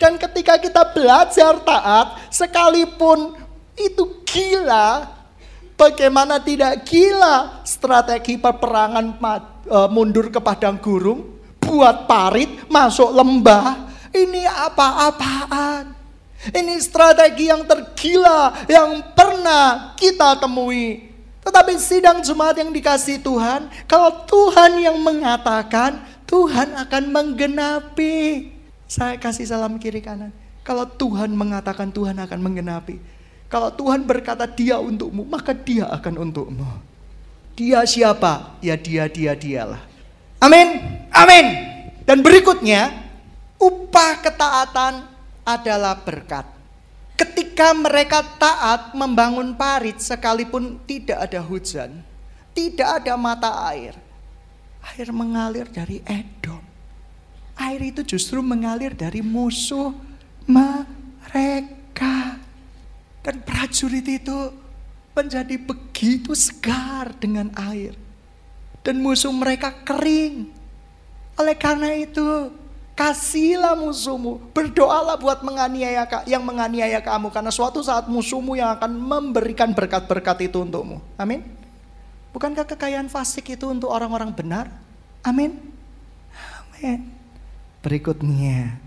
Dan ketika kita belajar taat, sekalipun itu gila, bagaimana tidak gila strategi peperangan mundur ke padang gurun, buat parit, masuk lembah, ini apa-apaan. Ini strategi yang tergila yang pernah kita temui. Tetapi sidang jemaat yang dikasihi Tuhan, kalau Tuhan yang mengatakan, Tuhan akan menggenapi. Saya kasih salam kiri kanan. Kalau Tuhan mengatakan, Tuhan akan menggenapi. Kalau Tuhan berkata dia untukmu, maka dia akan untukmu. Dia siapa? Ya dia, dia, dialah. Amin, amin. Dan berikutnya, upah ketaatan adalah berkat. Ketika mereka taat membangun parit, sekalipun tidak ada hujan, tidak ada mata air, air mengalir dari Edom. Air itu justru mengalir dari musuh mereka. Dan prajurit itu menjadi begitu segar dengan air, dan musuh mereka kering. Oleh karena itu, kasihilah musuhmu, berdoalah buat menganiaya yang menganiaya kamu, karena suatu saat musuhmu yang akan memberikan berkat-berkat itu untukmu. Amin. Bukankah kekayaan fasik itu untuk orang-orang benar? Amin. Amin. Berikutnya,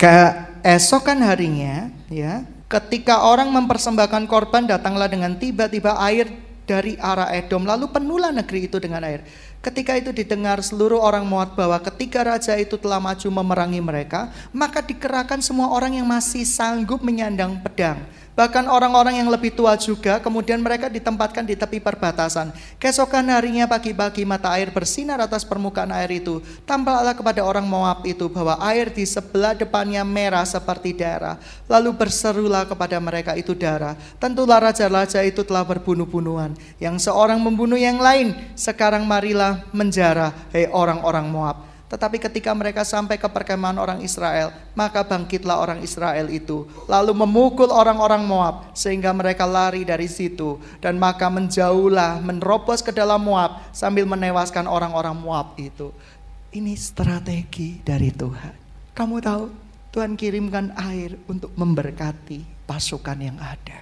keesokan harinya, ya, ketika orang mempersembahkan korban, datanglah dengan tiba-tiba air dari arah Edom, lalu penuhlah negeri itu dengan air. Ketika itu didengar seluruh orang Moab bahwa ketiga raja itu telah maju memerangi mereka, maka dikerahkan semua orang yang masih sanggup menyandang pedang, bahkan orang-orang yang lebih tua juga. Kemudian mereka ditempatkan di tepi perbatasan. Keesokan harinya pagi-pagi, mata air bersinar atas permukaan air itu. Tampaklah kepada orang Moab itu bahwa air di sebelah depannya merah seperti darah. Lalu berserulah kepada mereka, itu darah. Tentulah raja-raja itu telah berbunuh-bunuhan, yang seorang membunuh yang lain. Sekarang marilah menjara, hei orang-orang Moab. Tetapi ketika mereka sampai ke perkemahan orang Israel, maka bangkitlah orang Israel itu, lalu memukul orang-orang Moab, sehingga mereka lari dari situ. Dan maka menjauhlah, menerobos ke dalam Moab, sambil menewaskan orang-orang Moab itu. Ini strategi dari Tuhan. Kamu tahu, Tuhan kirimkan air untuk memberkati pasukan yang ada,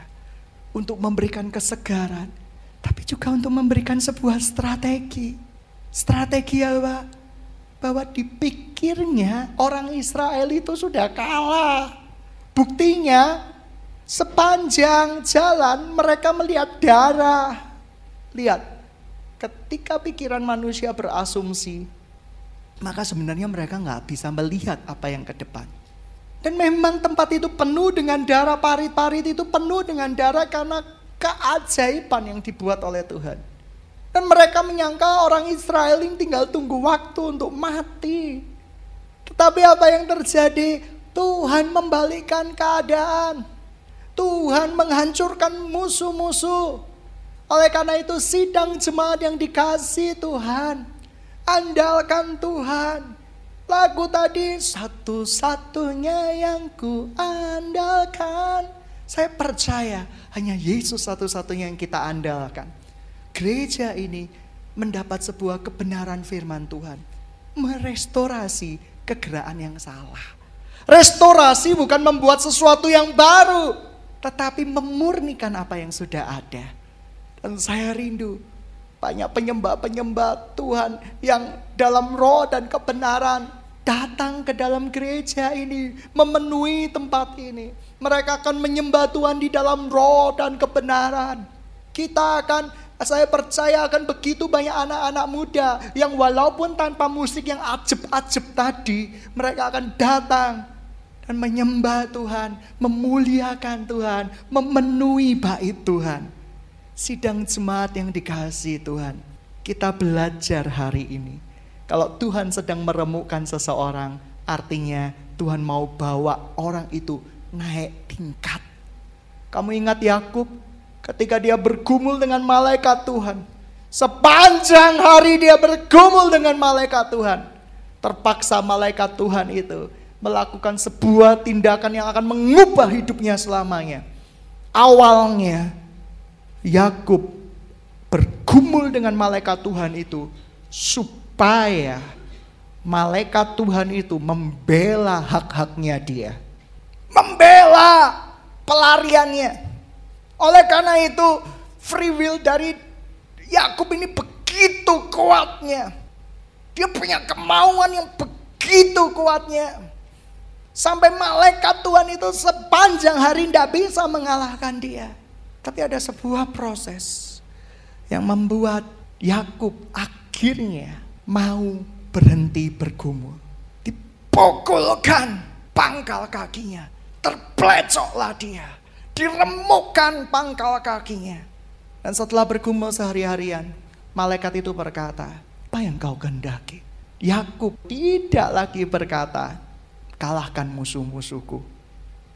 untuk memberikan kesegaran, tapi juga untuk memberikan sebuah strategi. Strategi apa? bahwa dipikirnya orang Israel itu sudah kalah. Buktinya sepanjang jalan mereka melihat darah. Lihat, ketika pikiran manusia berasumsi, maka sebenarnya mereka nggak bisa melihat apa yang ke depan. Dan memang tempat itu penuh dengan darah, parit-parit itu penuh dengan darah karena keajaiban yang dibuat oleh Tuhan. Dan mereka menyangka orang Israel ini tinggal tunggu waktu untuk mati. Tetapi apa yang terjadi? Tuhan membalikkan keadaan. Tuhan menghancurkan musuh-musuh. Oleh karena itu sidang jemaat yang dikasihi Tuhan, andalkan Tuhan. Lagu tadi, satu-satunya yang ku andalkan. Saya percaya hanya Yesus satu-satunya yang kita andalkan. Gereja ini mendapat sebuah kebenaran firman Tuhan, merestorasi kegerakan yang salah. Restorasi bukan membuat sesuatu yang baru, tetapi memurnikan apa yang sudah ada. Dan saya rindu banyak penyembah-penyembah Tuhan yang dalam roh dan kebenaran datang ke dalam gereja ini, memenuhi tempat ini. Mereka akan menyembah Tuhan di dalam roh dan kebenaran. Kita akan, saya percaya akan begitu banyak anak-anak muda yang walaupun tanpa musik yang ajib-ajib tadi, mereka akan datang dan menyembah Tuhan, memuliakan Tuhan, memenuhi bait Tuhan. Sidang jemaat yang dikasihi Tuhan, kita belajar hari ini. Kalau Tuhan sedang meremukkan seseorang, artinya Tuhan mau bawa orang itu naik tingkat. Kamu ingat Yakub ketika dia bergumul dengan malaikat Tuhan. Sepanjang hari dia bergumul dengan malaikat Tuhan. Terpaksa malaikat Tuhan itu melakukan sebuah tindakan yang akan mengubah hidupnya selamanya. Awalnya Yakub bergumul dengan malaikat Tuhan itu supaya malaikat Tuhan itu membela hak-haknya dia. Membela pelariannya. Oleh karena itu free will dari Yakub ini begitu kuatnya. Dia punya kemauan yang begitu kuatnya. Sampai malaikat Tuhan itu sepanjang hari tidak bisa mengalahkan dia. Tapi ada sebuah proses yang membuat Yakub akhirnya mau berhenti bergumul. Dipukulkan pangkal kakinya, terplecoklah dia, diremukkan pangkal kakinya. Dan setelah bergumul sehari-harian, malaikat itu berkata, apa yang kau kehendaki? Yakub tidak lagi berkata, kalahkan musuh-musuhku,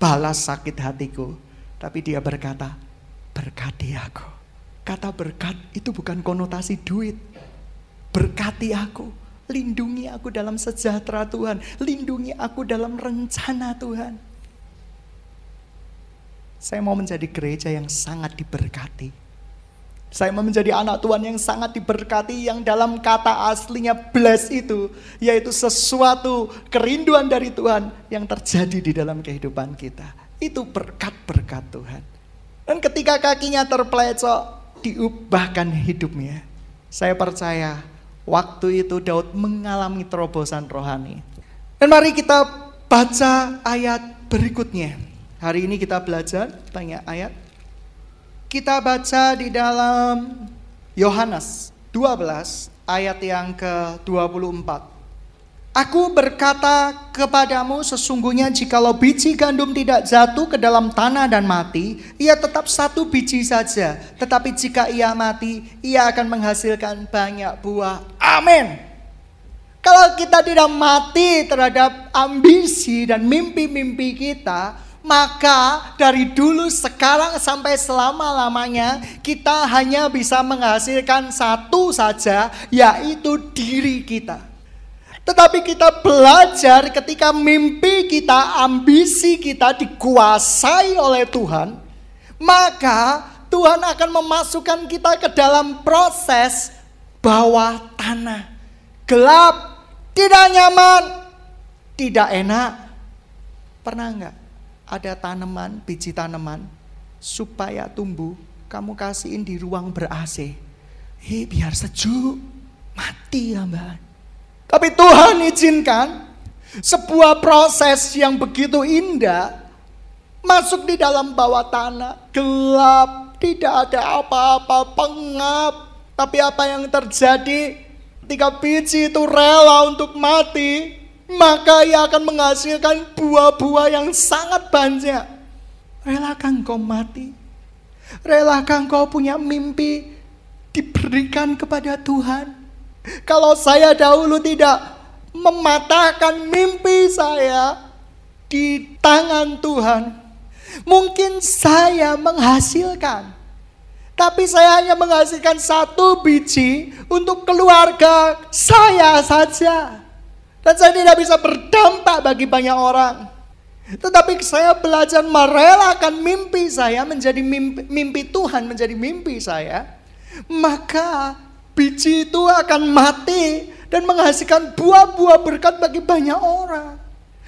balas sakit hatiku. Tapi dia berkata, berkati aku. Kata berkat itu bukan konotasi duit. Berkati aku, lindungi aku dalam sejahtera Tuhan, lindungi aku dalam rencana Tuhan. Saya mau menjadi gereja yang sangat diberkati. Saya mau menjadi anak Tuhan yang sangat diberkati, yang dalam kata aslinya bless itu, yaitu sesuatu kerinduan dari Tuhan yang terjadi di dalam kehidupan kita. Itu berkat-berkat Tuhan. Dan ketika kakinya terpelecok, diubahkan hidupnya. Saya percaya waktu itu Daud mengalami terobosan rohani. Dan mari kita baca ayat berikutnya. Hari ini kita belajar banyak ayat. Kita baca di dalam Yohanes dua belas ayat yang ke dua puluh empat. Aku berkata kepadamu, sesungguhnya jikalau biji gandum tidak jatuh ke dalam tanah dan mati, ia tetap satu biji saja. Tetapi jika ia mati, ia akan menghasilkan banyak buah. Amin. Kalau kita tidak mati terhadap ambisi dan mimpi-mimpi kita, maka dari dulu sekarang sampai selama-lamanya kita hanya bisa menghasilkan satu saja, yaitu diri kita. Tetapi kita belajar ketika mimpi kita, ambisi kita dikuasai oleh Tuhan, maka Tuhan akan memasukkan kita ke dalam proses bawah tanah. Gelap, tidak nyaman, tidak enak. Pernah enggak ada tanaman, biji tanaman, supaya tumbuh, kamu kasihin di ruang ber A C. Hei, biar sejuk, mati tambahan. Tapi Tuhan izinkan sebuah proses yang begitu indah masuk di dalam bawah tanah, gelap, tidak ada apa-apa, pengap. Tapi apa yang terjadi? Ketika biji itu rela untuk mati, maka ia akan menghasilkan buah-buah yang sangat banyak. Relakan kau mati. Relakan kau punya mimpi diberikan kepada Tuhan. Kalau saya dahulu tidak mematahkan mimpi saya di tangan Tuhan, mungkin saya menghasilkan. Tapi saya hanya menghasilkan satu biji untuk keluarga saya saja. Dan saya tidak bisa berdampak bagi banyak orang. Tetapi saya belajar merelakan mimpi saya menjadi mimpi, mimpi Tuhan menjadi mimpi saya. Maka biji itu akan mati dan menghasilkan buah-buah berkat bagi banyak orang.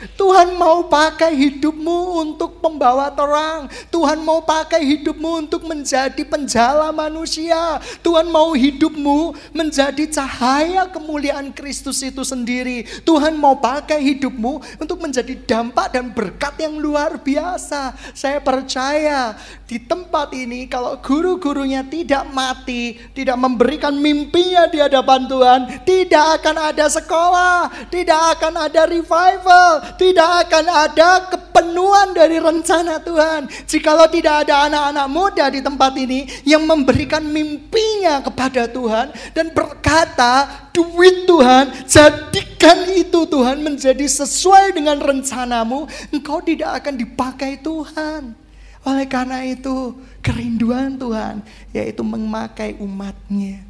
Tuhan mau pakai hidupmu untuk pembawa terang. Tuhan mau pakai hidupmu untuk menjadi penjala manusia. Tuhan mau hidupmu menjadi cahaya kemuliaan Kristus itu sendiri. Tuhan mau pakai hidupmu untuk menjadi dampak dan berkat yang luar biasa. Saya percaya di tempat ini kalau guru-gurunya tidak mati, tidak memberikan mimpinya di hadapan Tuhan, tidak akan ada sekolah, tidak akan ada revival, tidak akan ada kepenuhan dari rencana Tuhan. Jikalau tidak ada anak-anak muda di tempat ini yang memberikan mimpinya kepada Tuhan dan berkata, duit Tuhan, jadikan itu Tuhan menjadi sesuai dengan rencanamu, engkau tidak akan dipakai Tuhan. Oleh karena itu, kerinduan Tuhan yaitu memakai umatnya.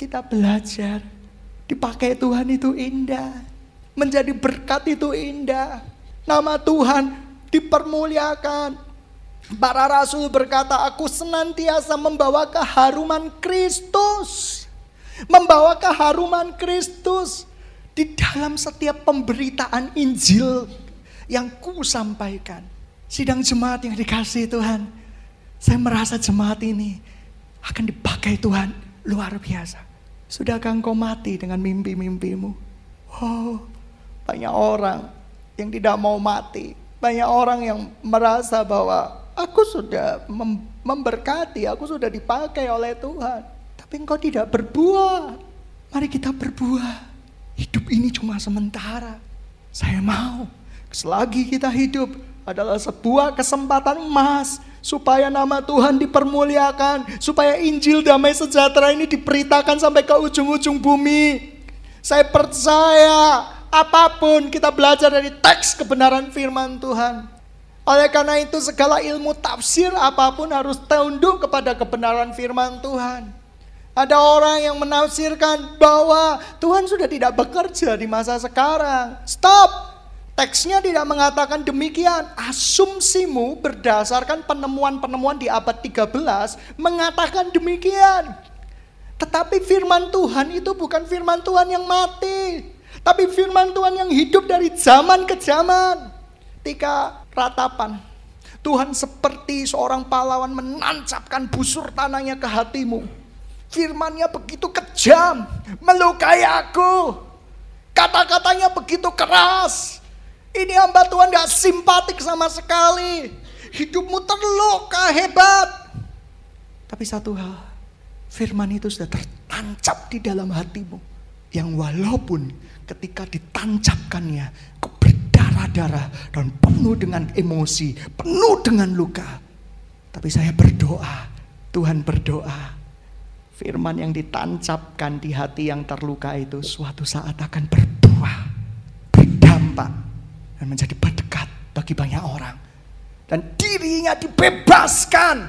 Kita belajar dipakai Tuhan itu indah. Menjadi berkat itu indah. Nama Tuhan dipermuliakan. Para rasul berkata, aku senantiasa membawa keharuman Kristus. Membawa keharuman Kristus di dalam setiap pemberitaan Injil yang ku sampaikan. Sidang jemaat yang dikasihi Tuhan, saya merasa jemaat ini akan dipakai Tuhan luar biasa. Sudahkah engkau mati dengan mimpi-mimpimu? Oh, banyak orang yang tidak mau mati. Banyak orang yang merasa bahwa aku sudah memberkati, aku sudah dipakai oleh Tuhan. Tapi engkau tidak berbuah. Mari kita berbuah. Hidup ini cuma sementara. Saya mau, selagi kita hidup adalah sebuah kesempatan emas supaya nama Tuhan dipermuliakan, supaya Injil damai sejahtera ini diberitakan sampai ke ujung-ujung bumi. Saya percaya apapun kita belajar dari teks kebenaran firman Tuhan. Oleh karena itu segala ilmu tafsir apapun harus tunduk kepada kebenaran firman Tuhan. Ada orang yang menafsirkan bahwa Tuhan sudah tidak bekerja di masa sekarang. Stop! Teksnya tidak mengatakan demikian. Asumsimu berdasarkan penemuan-penemuan di abad tiga belas mengatakan demikian. Tetapi firman Tuhan itu bukan firman Tuhan yang mati. Tapi firman Tuhan yang hidup dari zaman ke zaman. Ketika Ratapan, Tuhan seperti seorang pahlawan menancapkan busur tanahnya ke hatimu. Firman-Nya begitu kejam, melukai aku. Kata-katanya begitu keras. Ini hamba Tuhan gak simpatik sama sekali. Hidupmu terluka hebat. Tapi satu hal, firman itu sudah tertancap di dalam hatimu. Yang walaupun ketika ditancapkannya berdarah-darah dan penuh dengan emosi, penuh dengan luka. Tapi saya berdoa, Tuhan berdoa, firman yang ditancapkan di hati yang terluka itu suatu saat akan berbuah, berdampak dan menjadi berkat bagi banyak orang. Dan dirinya dibebaskan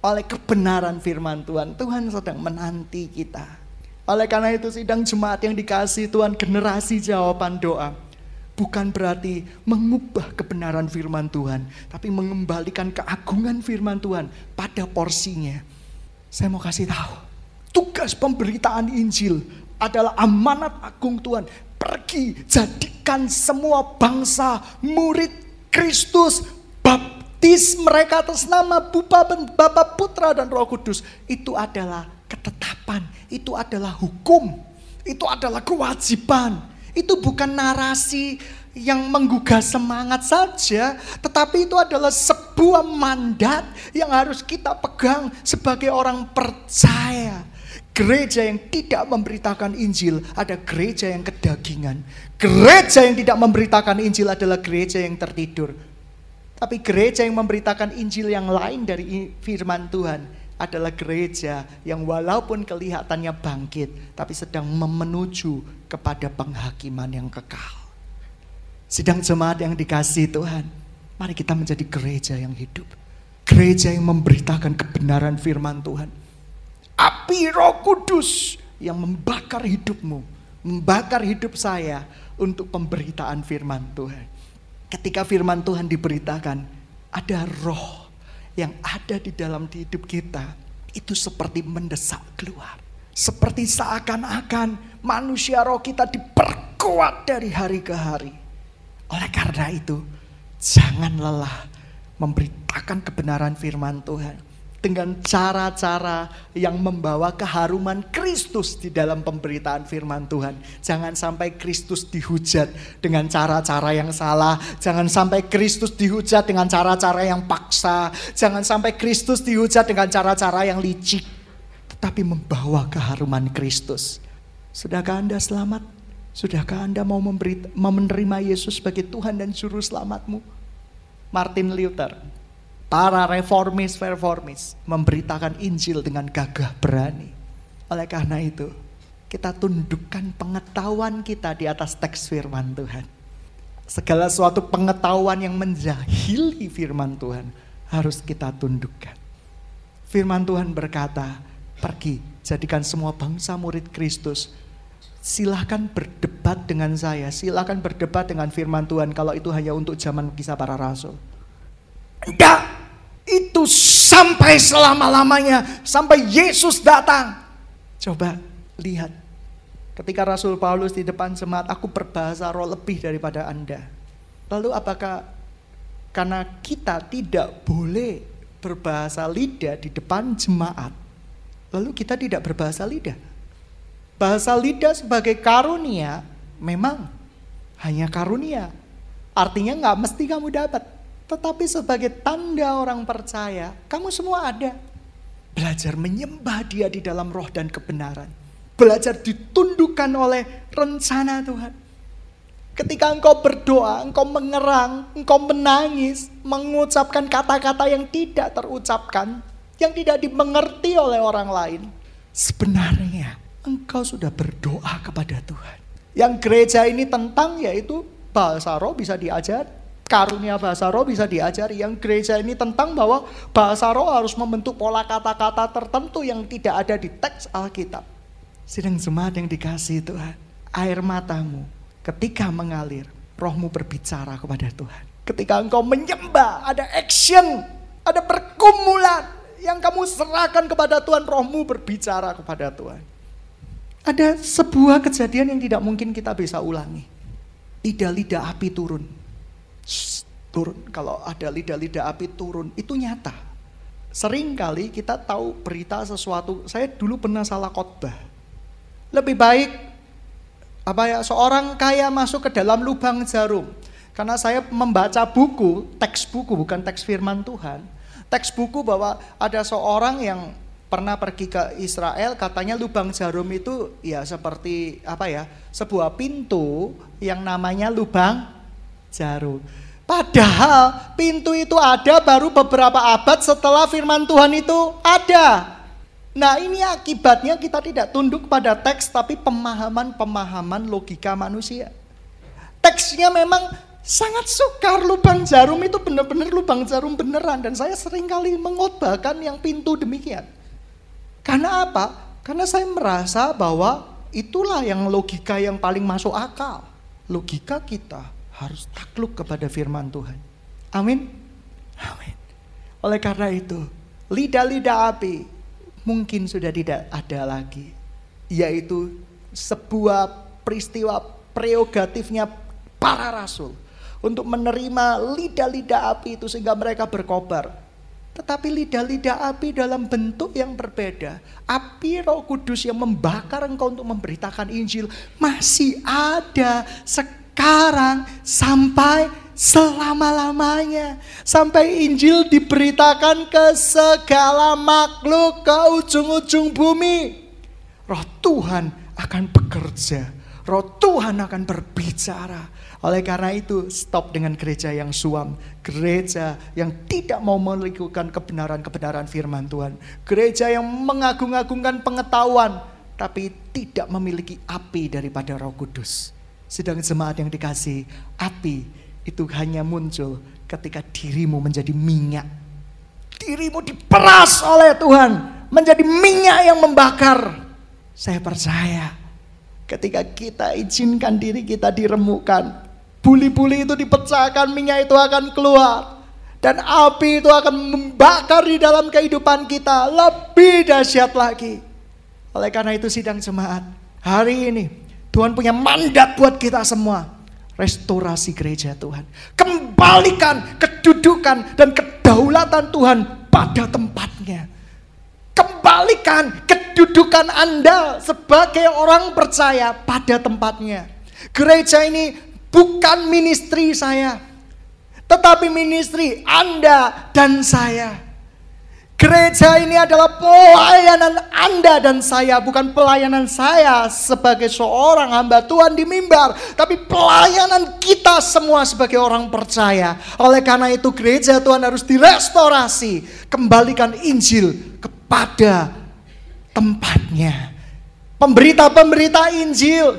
oleh kebenaran firman Tuhan. Tuhan sedang menanti kita. Oleh karena itu sidang jemaat yang dikasihi Tuhan, generasi jawaban doa bukan berarti mengubah kebenaran firman Tuhan, tapi mengembalikan keagungan firman Tuhan pada porsinya. Saya mau kasih tahu, tugas pemberitaan Injil adalah amanat agung Tuhan. Pergi jadikan semua bangsa murid Kristus, baptis mereka atas nama Bapa, Bapa, Putra dan Roh Kudus. Itu adalah ketetapan, itu adalah hukum, itu adalah kewajiban, itu bukan narasi yang menggugah semangat saja, tetapi itu adalah sebuah mandat yang harus kita pegang sebagai orang percaya. Gereja yang tidak memberitakan Injil ada gereja yang kedagingan. Gereja yang tidak memberitakan Injil adalah gereja yang tertidur. Tapi gereja yang memberitakan Injil yang lain dari firman Tuhan adalah gereja yang walaupun kelihatannya bangkit, tapi sedang menuju kepada penghakiman yang kekal. Sidang jemaat yang dikasihi Tuhan, mari kita menjadi gereja yang hidup. Gereja yang memberitakan kebenaran firman Tuhan. Api Roh Kudus yang membakar hidupmu, membakar hidup saya untuk pemberitaan firman Tuhan. Ketika firman Tuhan diberitakan, ada roh yang ada di dalam hidup kita. Itu seperti mendesak keluar. Seperti seakan-akan manusia roh kita diperkuat dari hari ke hari. Oleh karena itu, jangan lelah memberitakan kebenaran firman Tuhan dengan cara-cara yang membawa keharuman Kristus di dalam pemberitaan firman Tuhan. Jangan sampai Kristus dihujat dengan cara-cara yang salah. Jangan sampai Kristus dihujat dengan cara-cara yang paksa. Jangan sampai Kristus dihujat dengan cara-cara yang licik. Tetapi membawa keharuman Kristus. Sudahkah Anda selamat? Sudahkah Anda mau memberi, menerima Yesus sebagai Tuhan dan Juru Selamatmu? Martin Luther, para reformis-reformis memberitakan Injil dengan gagah berani. Oleh karena itu, kita tundukkan pengetahuan kita di atas teks firman Tuhan. Segala suatu pengetahuan yang menjahili firman Tuhan harus kita tundukkan. Firman Tuhan berkata, pergi jadikan semua bangsa murid Kristus. Silahkan berdebat dengan saya, silahkan berdebat dengan firman Tuhan kalau itu hanya untuk zaman Kisah Para Rasul. Tidak, itu sampai selama-lamanya, sampai Yesus datang. Coba lihat, ketika Rasul Paulus di depan jemaat, aku berbahasa roh lebih daripada Anda. Lalu apakah karena kita tidak boleh berbahasa lidah di depan jemaat, lalu kita tidak berbahasa lidah? Bahasa lidah sebagai karunia, memang hanya karunia. Artinya nggak mesti kamu dapat. Tetapi sebagai tanda orang percaya, kamu semua ada. Belajar menyembah Dia di dalam roh dan kebenaran. Belajar ditundukkan oleh rencana Tuhan. Ketika engkau berdoa, engkau mengerang, engkau menangis, mengucapkan kata-kata yang tidak terucapkan, yang tidak dimengerti oleh orang lain. Sebenarnya, engkau sudah berdoa kepada Tuhan. Yang gereja ini tentang yaitu bahasa roh bisa diajar, karunia bahasa roh bisa diajar. Yang gereja ini tentang bahwa bahasa roh harus membentuk pola kata-kata tertentu yang tidak ada di teks Alkitab. Sidang jemaat yang dikasihi Tuhan, air matamu ketika mengalir, rohmu berbicara kepada Tuhan. Ketika engkau menyembah, ada action, ada pergumulan yang kamu serahkan kepada Tuhan, rohmu berbicara kepada Tuhan. Ada sebuah kejadian yang tidak mungkin kita bisa ulangi. Lidah-lidah api turun. Shh, turun. Kalau ada lidah-lidah api turun, itu nyata. Seringkali kita tahu berita sesuatu. Saya dulu pernah salah khotbah. Lebih baik apa ya, seorang kaya masuk ke dalam lubang jarum. Karena saya membaca buku, teks buku bukan teks firman Tuhan. Teks buku bahwa ada seorang yang pernah pergi ke Israel, katanya lubang jarum itu ya seperti apa ya, sebuah pintu yang namanya lubang jarum. Padahal pintu itu ada baru beberapa abad setelah firman Tuhan itu ada. Nah, ini akibatnya kita tidak tunduk pada teks, tapi pemahaman-pemahaman logika manusia. Teksnya memang sangat sukar, lubang jarum itu benar-benar lubang jarum beneran. Dan saya sering kali mengotbahkan yang pintu demikian. Karena apa? Karena saya merasa bahwa itulah yang logika yang paling masuk akal. Logika kita harus takluk kepada firman Tuhan. Amin? Amin. Oleh karena itu, lidah-lidah api mungkin sudah tidak ada lagi. Yaitu sebuah peristiwa prerogatifnya para rasul. Untuk menerima lidah-lidah api itu sehingga mereka berkobar. Tetapi lidah-lidah api dalam bentuk yang berbeda. Api Roh Kudus yang membakar engkau untuk memberitakan Injil masih ada sekarang sampai selama-lamanya. Sampai Injil diberitakan ke segala makhluk, ke ujung-ujung bumi. Roh Tuhan akan bekerja. Roh Tuhan akan berbicara. Oleh karena itu, stop dengan gereja yang suam. Gereja yang tidak mau melakukan kebenaran-kebenaran firman Tuhan. Gereja yang mengagung-agungkan pengetahuan, tapi tidak memiliki api daripada Roh Kudus. Sedang jemaat yang dikasihi, api itu hanya muncul ketika dirimu menjadi minyak. Dirimu diperas oleh Tuhan, menjadi minyak yang membakar. Saya percaya, ketika kita izinkan diri kita diremukkan, buli-buli itu dipecahkan, minyak itu akan keluar. Dan api itu akan membakar di dalam kehidupan kita lebih dahsyat lagi. Oleh karena itu sidang jemaat, hari ini Tuhan punya mandat buat kita semua. Restorasi gereja Tuhan. Kembalikan kedudukan dan kedaulatan Tuhan pada tempatnya. Kembalikan kedudukan Anda sebagai orang percaya pada tempatnya. Gereja ini bukan ministry saya, tetapi ministry Anda dan saya. Gereja ini adalah pelayanan Anda dan saya, bukan pelayanan saya sebagai seorang hamba Tuhan di mimbar, tapi pelayanan kita semua sebagai orang percaya. Oleh karena itu gereja Tuhan harus direstorasi, kembalikan Injil kepada tempatnya. Pemberita-pemberita Injil,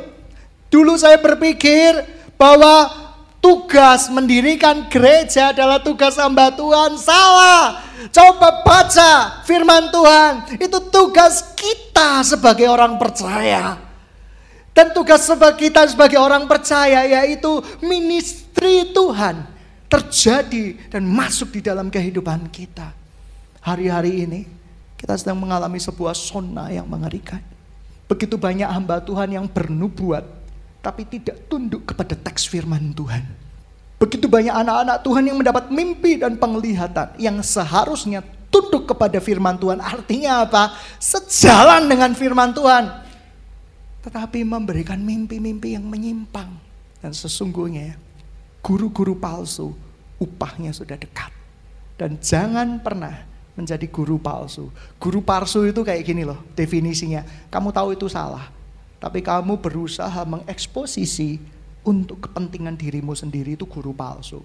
dulu saya berpikir bahwa tugas mendirikan gereja adalah tugas hamba Tuhan. Salah. Coba baca firman Tuhan. Itu tugas kita sebagai orang percaya. Dan tugas kita sebagai orang percaya yaitu ministry Tuhan terjadi dan masuk di dalam kehidupan kita. Hari-hari ini kita sedang mengalami sebuah zona yang mengerikan. Begitu banyak hamba Tuhan yang bernubuat tapi tidak tunduk kepada teks firman Tuhan. Begitu banyak anak-anak Tuhan yang mendapat mimpi dan penglihatan yang seharusnya tunduk kepada firman Tuhan. Artinya apa? Sejalan dengan firman Tuhan. Tetapi memberikan mimpi-mimpi yang menyimpang. Dan sesungguhnya guru-guru palsu upahnya sudah dekat. Dan jangan pernah menjadi guru palsu. Guru palsu itu kayak gini loh definisinya. Kamu tahu itu salah, tapi kamu berusaha mengeksposisi untuk kepentingan dirimu sendiri, itu guru palsu.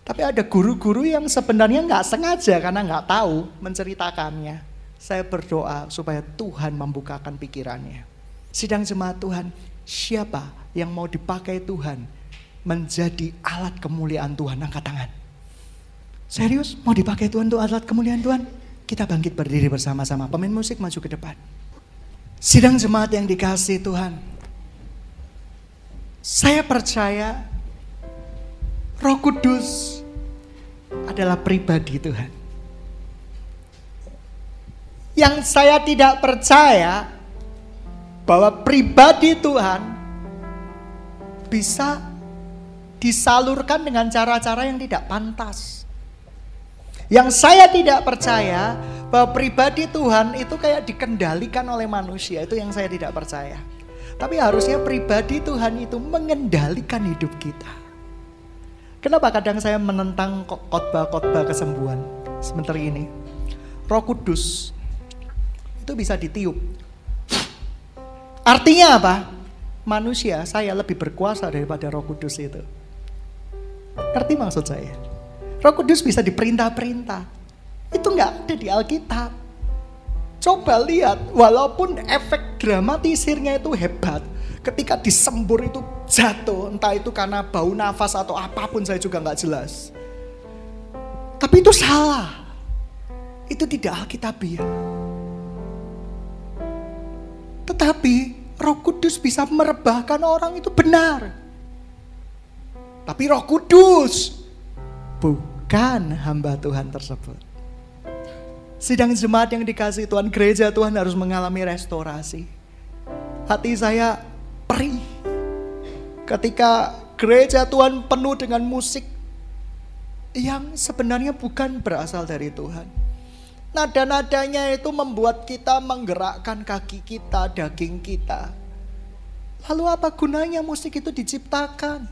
Tapi ada guru-guru yang sebenarnya nggak sengaja karena nggak tahu menceritakannya. Saya berdoa supaya Tuhan membukakan pikirannya. Sidang jemaat Tuhan, siapa yang mau dipakai Tuhan menjadi alat kemuliaan Tuhan? Angkat tangan. Serius, mau dipakai Tuhan untuk alat kemuliaan Tuhan? Kita bangkit berdiri bersama-sama. Pemain musik maju ke depan. Sidang jemaat yang dikasihi Tuhan, saya percaya Roh Kudus adalah pribadi Tuhan. Yang saya tidak percaya bahwa pribadi Tuhan bisa disalurkan dengan cara-cara yang tidak pantas. Yang saya tidak percaya bahwa pribadi Tuhan itu kayak dikendalikan oleh manusia, itu yang saya tidak percaya. Tapi harusnya pribadi Tuhan itu mengendalikan hidup kita. Kenapa kadang saya menentang khotbah-khotbah kesembuhan? Sebentar ini, Roh Kudus itu bisa ditiup. Artinya apa? Manusia, saya lebih berkuasa daripada Roh Kudus itu. Ngerti maksud saya? Roh Kudus bisa diperintah-perintah. Itu nggak ada di Alkitab. Coba lihat, walaupun efek dramatisirnya itu hebat, ketika disembur itu jatuh, entah itu karena bau nafas atau apapun saya juga nggak jelas. Tapi itu salah. Itu tidak Alkitabiah. Tetapi Roh Kudus bisa merebahkan orang, itu benar. Tapi Roh Kudus bukan hamba Tuhan tersebut. Sidang jemaat yang dikasihi Tuhan, gereja Tuhan harus mengalami restorasi. Hati saya perih ketika gereja Tuhan penuh dengan musik yang sebenarnya bukan berasal dari Tuhan. Nada-nadanya itu membuat kita menggerakkan kaki kita, daging kita. Lalu apa gunanya musik itu diciptakan?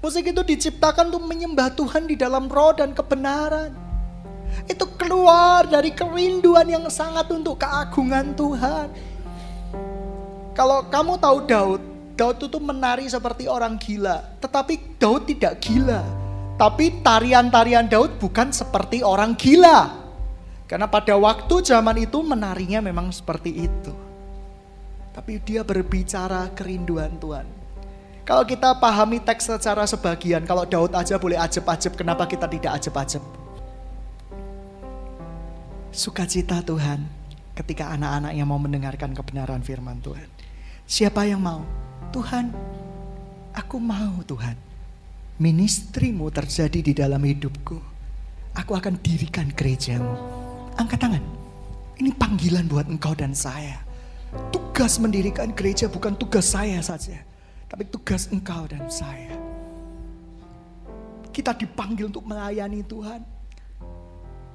Musik itu diciptakan untuk menyembah Tuhan di dalam roh dan kebenaran. Itu keluar dari kerinduan yang sangat untuk keagungan Tuhan. Kalau kamu tahu Daud, Daud itu menari seperti orang gila. Tetapi Daud tidak gila. Tapi tarian-tarian Daud bukan seperti orang gila. Karena pada waktu zaman itu menarinya memang seperti itu. Tapi dia berbicara kerinduan Tuhan. Kalau kita pahami teks secara sebagian, kalau Daud aja boleh ajeb-ajeb, kenapa kita tidak ajeb-ajeb? Sukacita Tuhan ketika anak-anaknya mau mendengarkan kebenaran firman Tuhan. Siapa yang mau? Tuhan, aku mau Tuhan. Ministrimu terjadi di dalam hidupku. Aku akan dirikan gerejamu. Angkat tangan. Ini panggilan buat engkau dan saya. Tugas mendirikan gereja bukan tugas saya saja, tapi tugas engkau dan saya. Kita dipanggil untuk melayani Tuhan.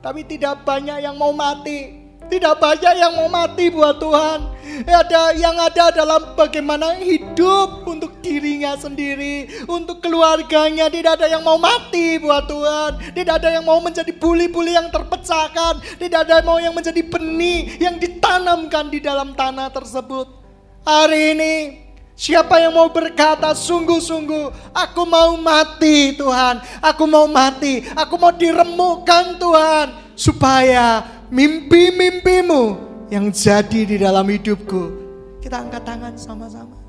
Tapi tidak banyak yang mau mati. Tidak banyak yang mau mati buat Tuhan. Ada yang ada dalam bagaimana hidup untuk dirinya sendiri, untuk keluarganya. Tidak ada yang mau mati buat Tuhan. Tidak ada yang mau menjadi buli-buli yang terpecahkan. Tidak ada yang mau yang menjadi benih yang ditanamkan di dalam tanah tersebut. Hari ini siapa yang mau berkata sungguh-sungguh, aku mau mati Tuhan, aku mau mati, aku mau diremukkan Tuhan, supaya mimpi-mimpimu yang jadi di dalam hidupku. Kita angkat tangan sama-sama.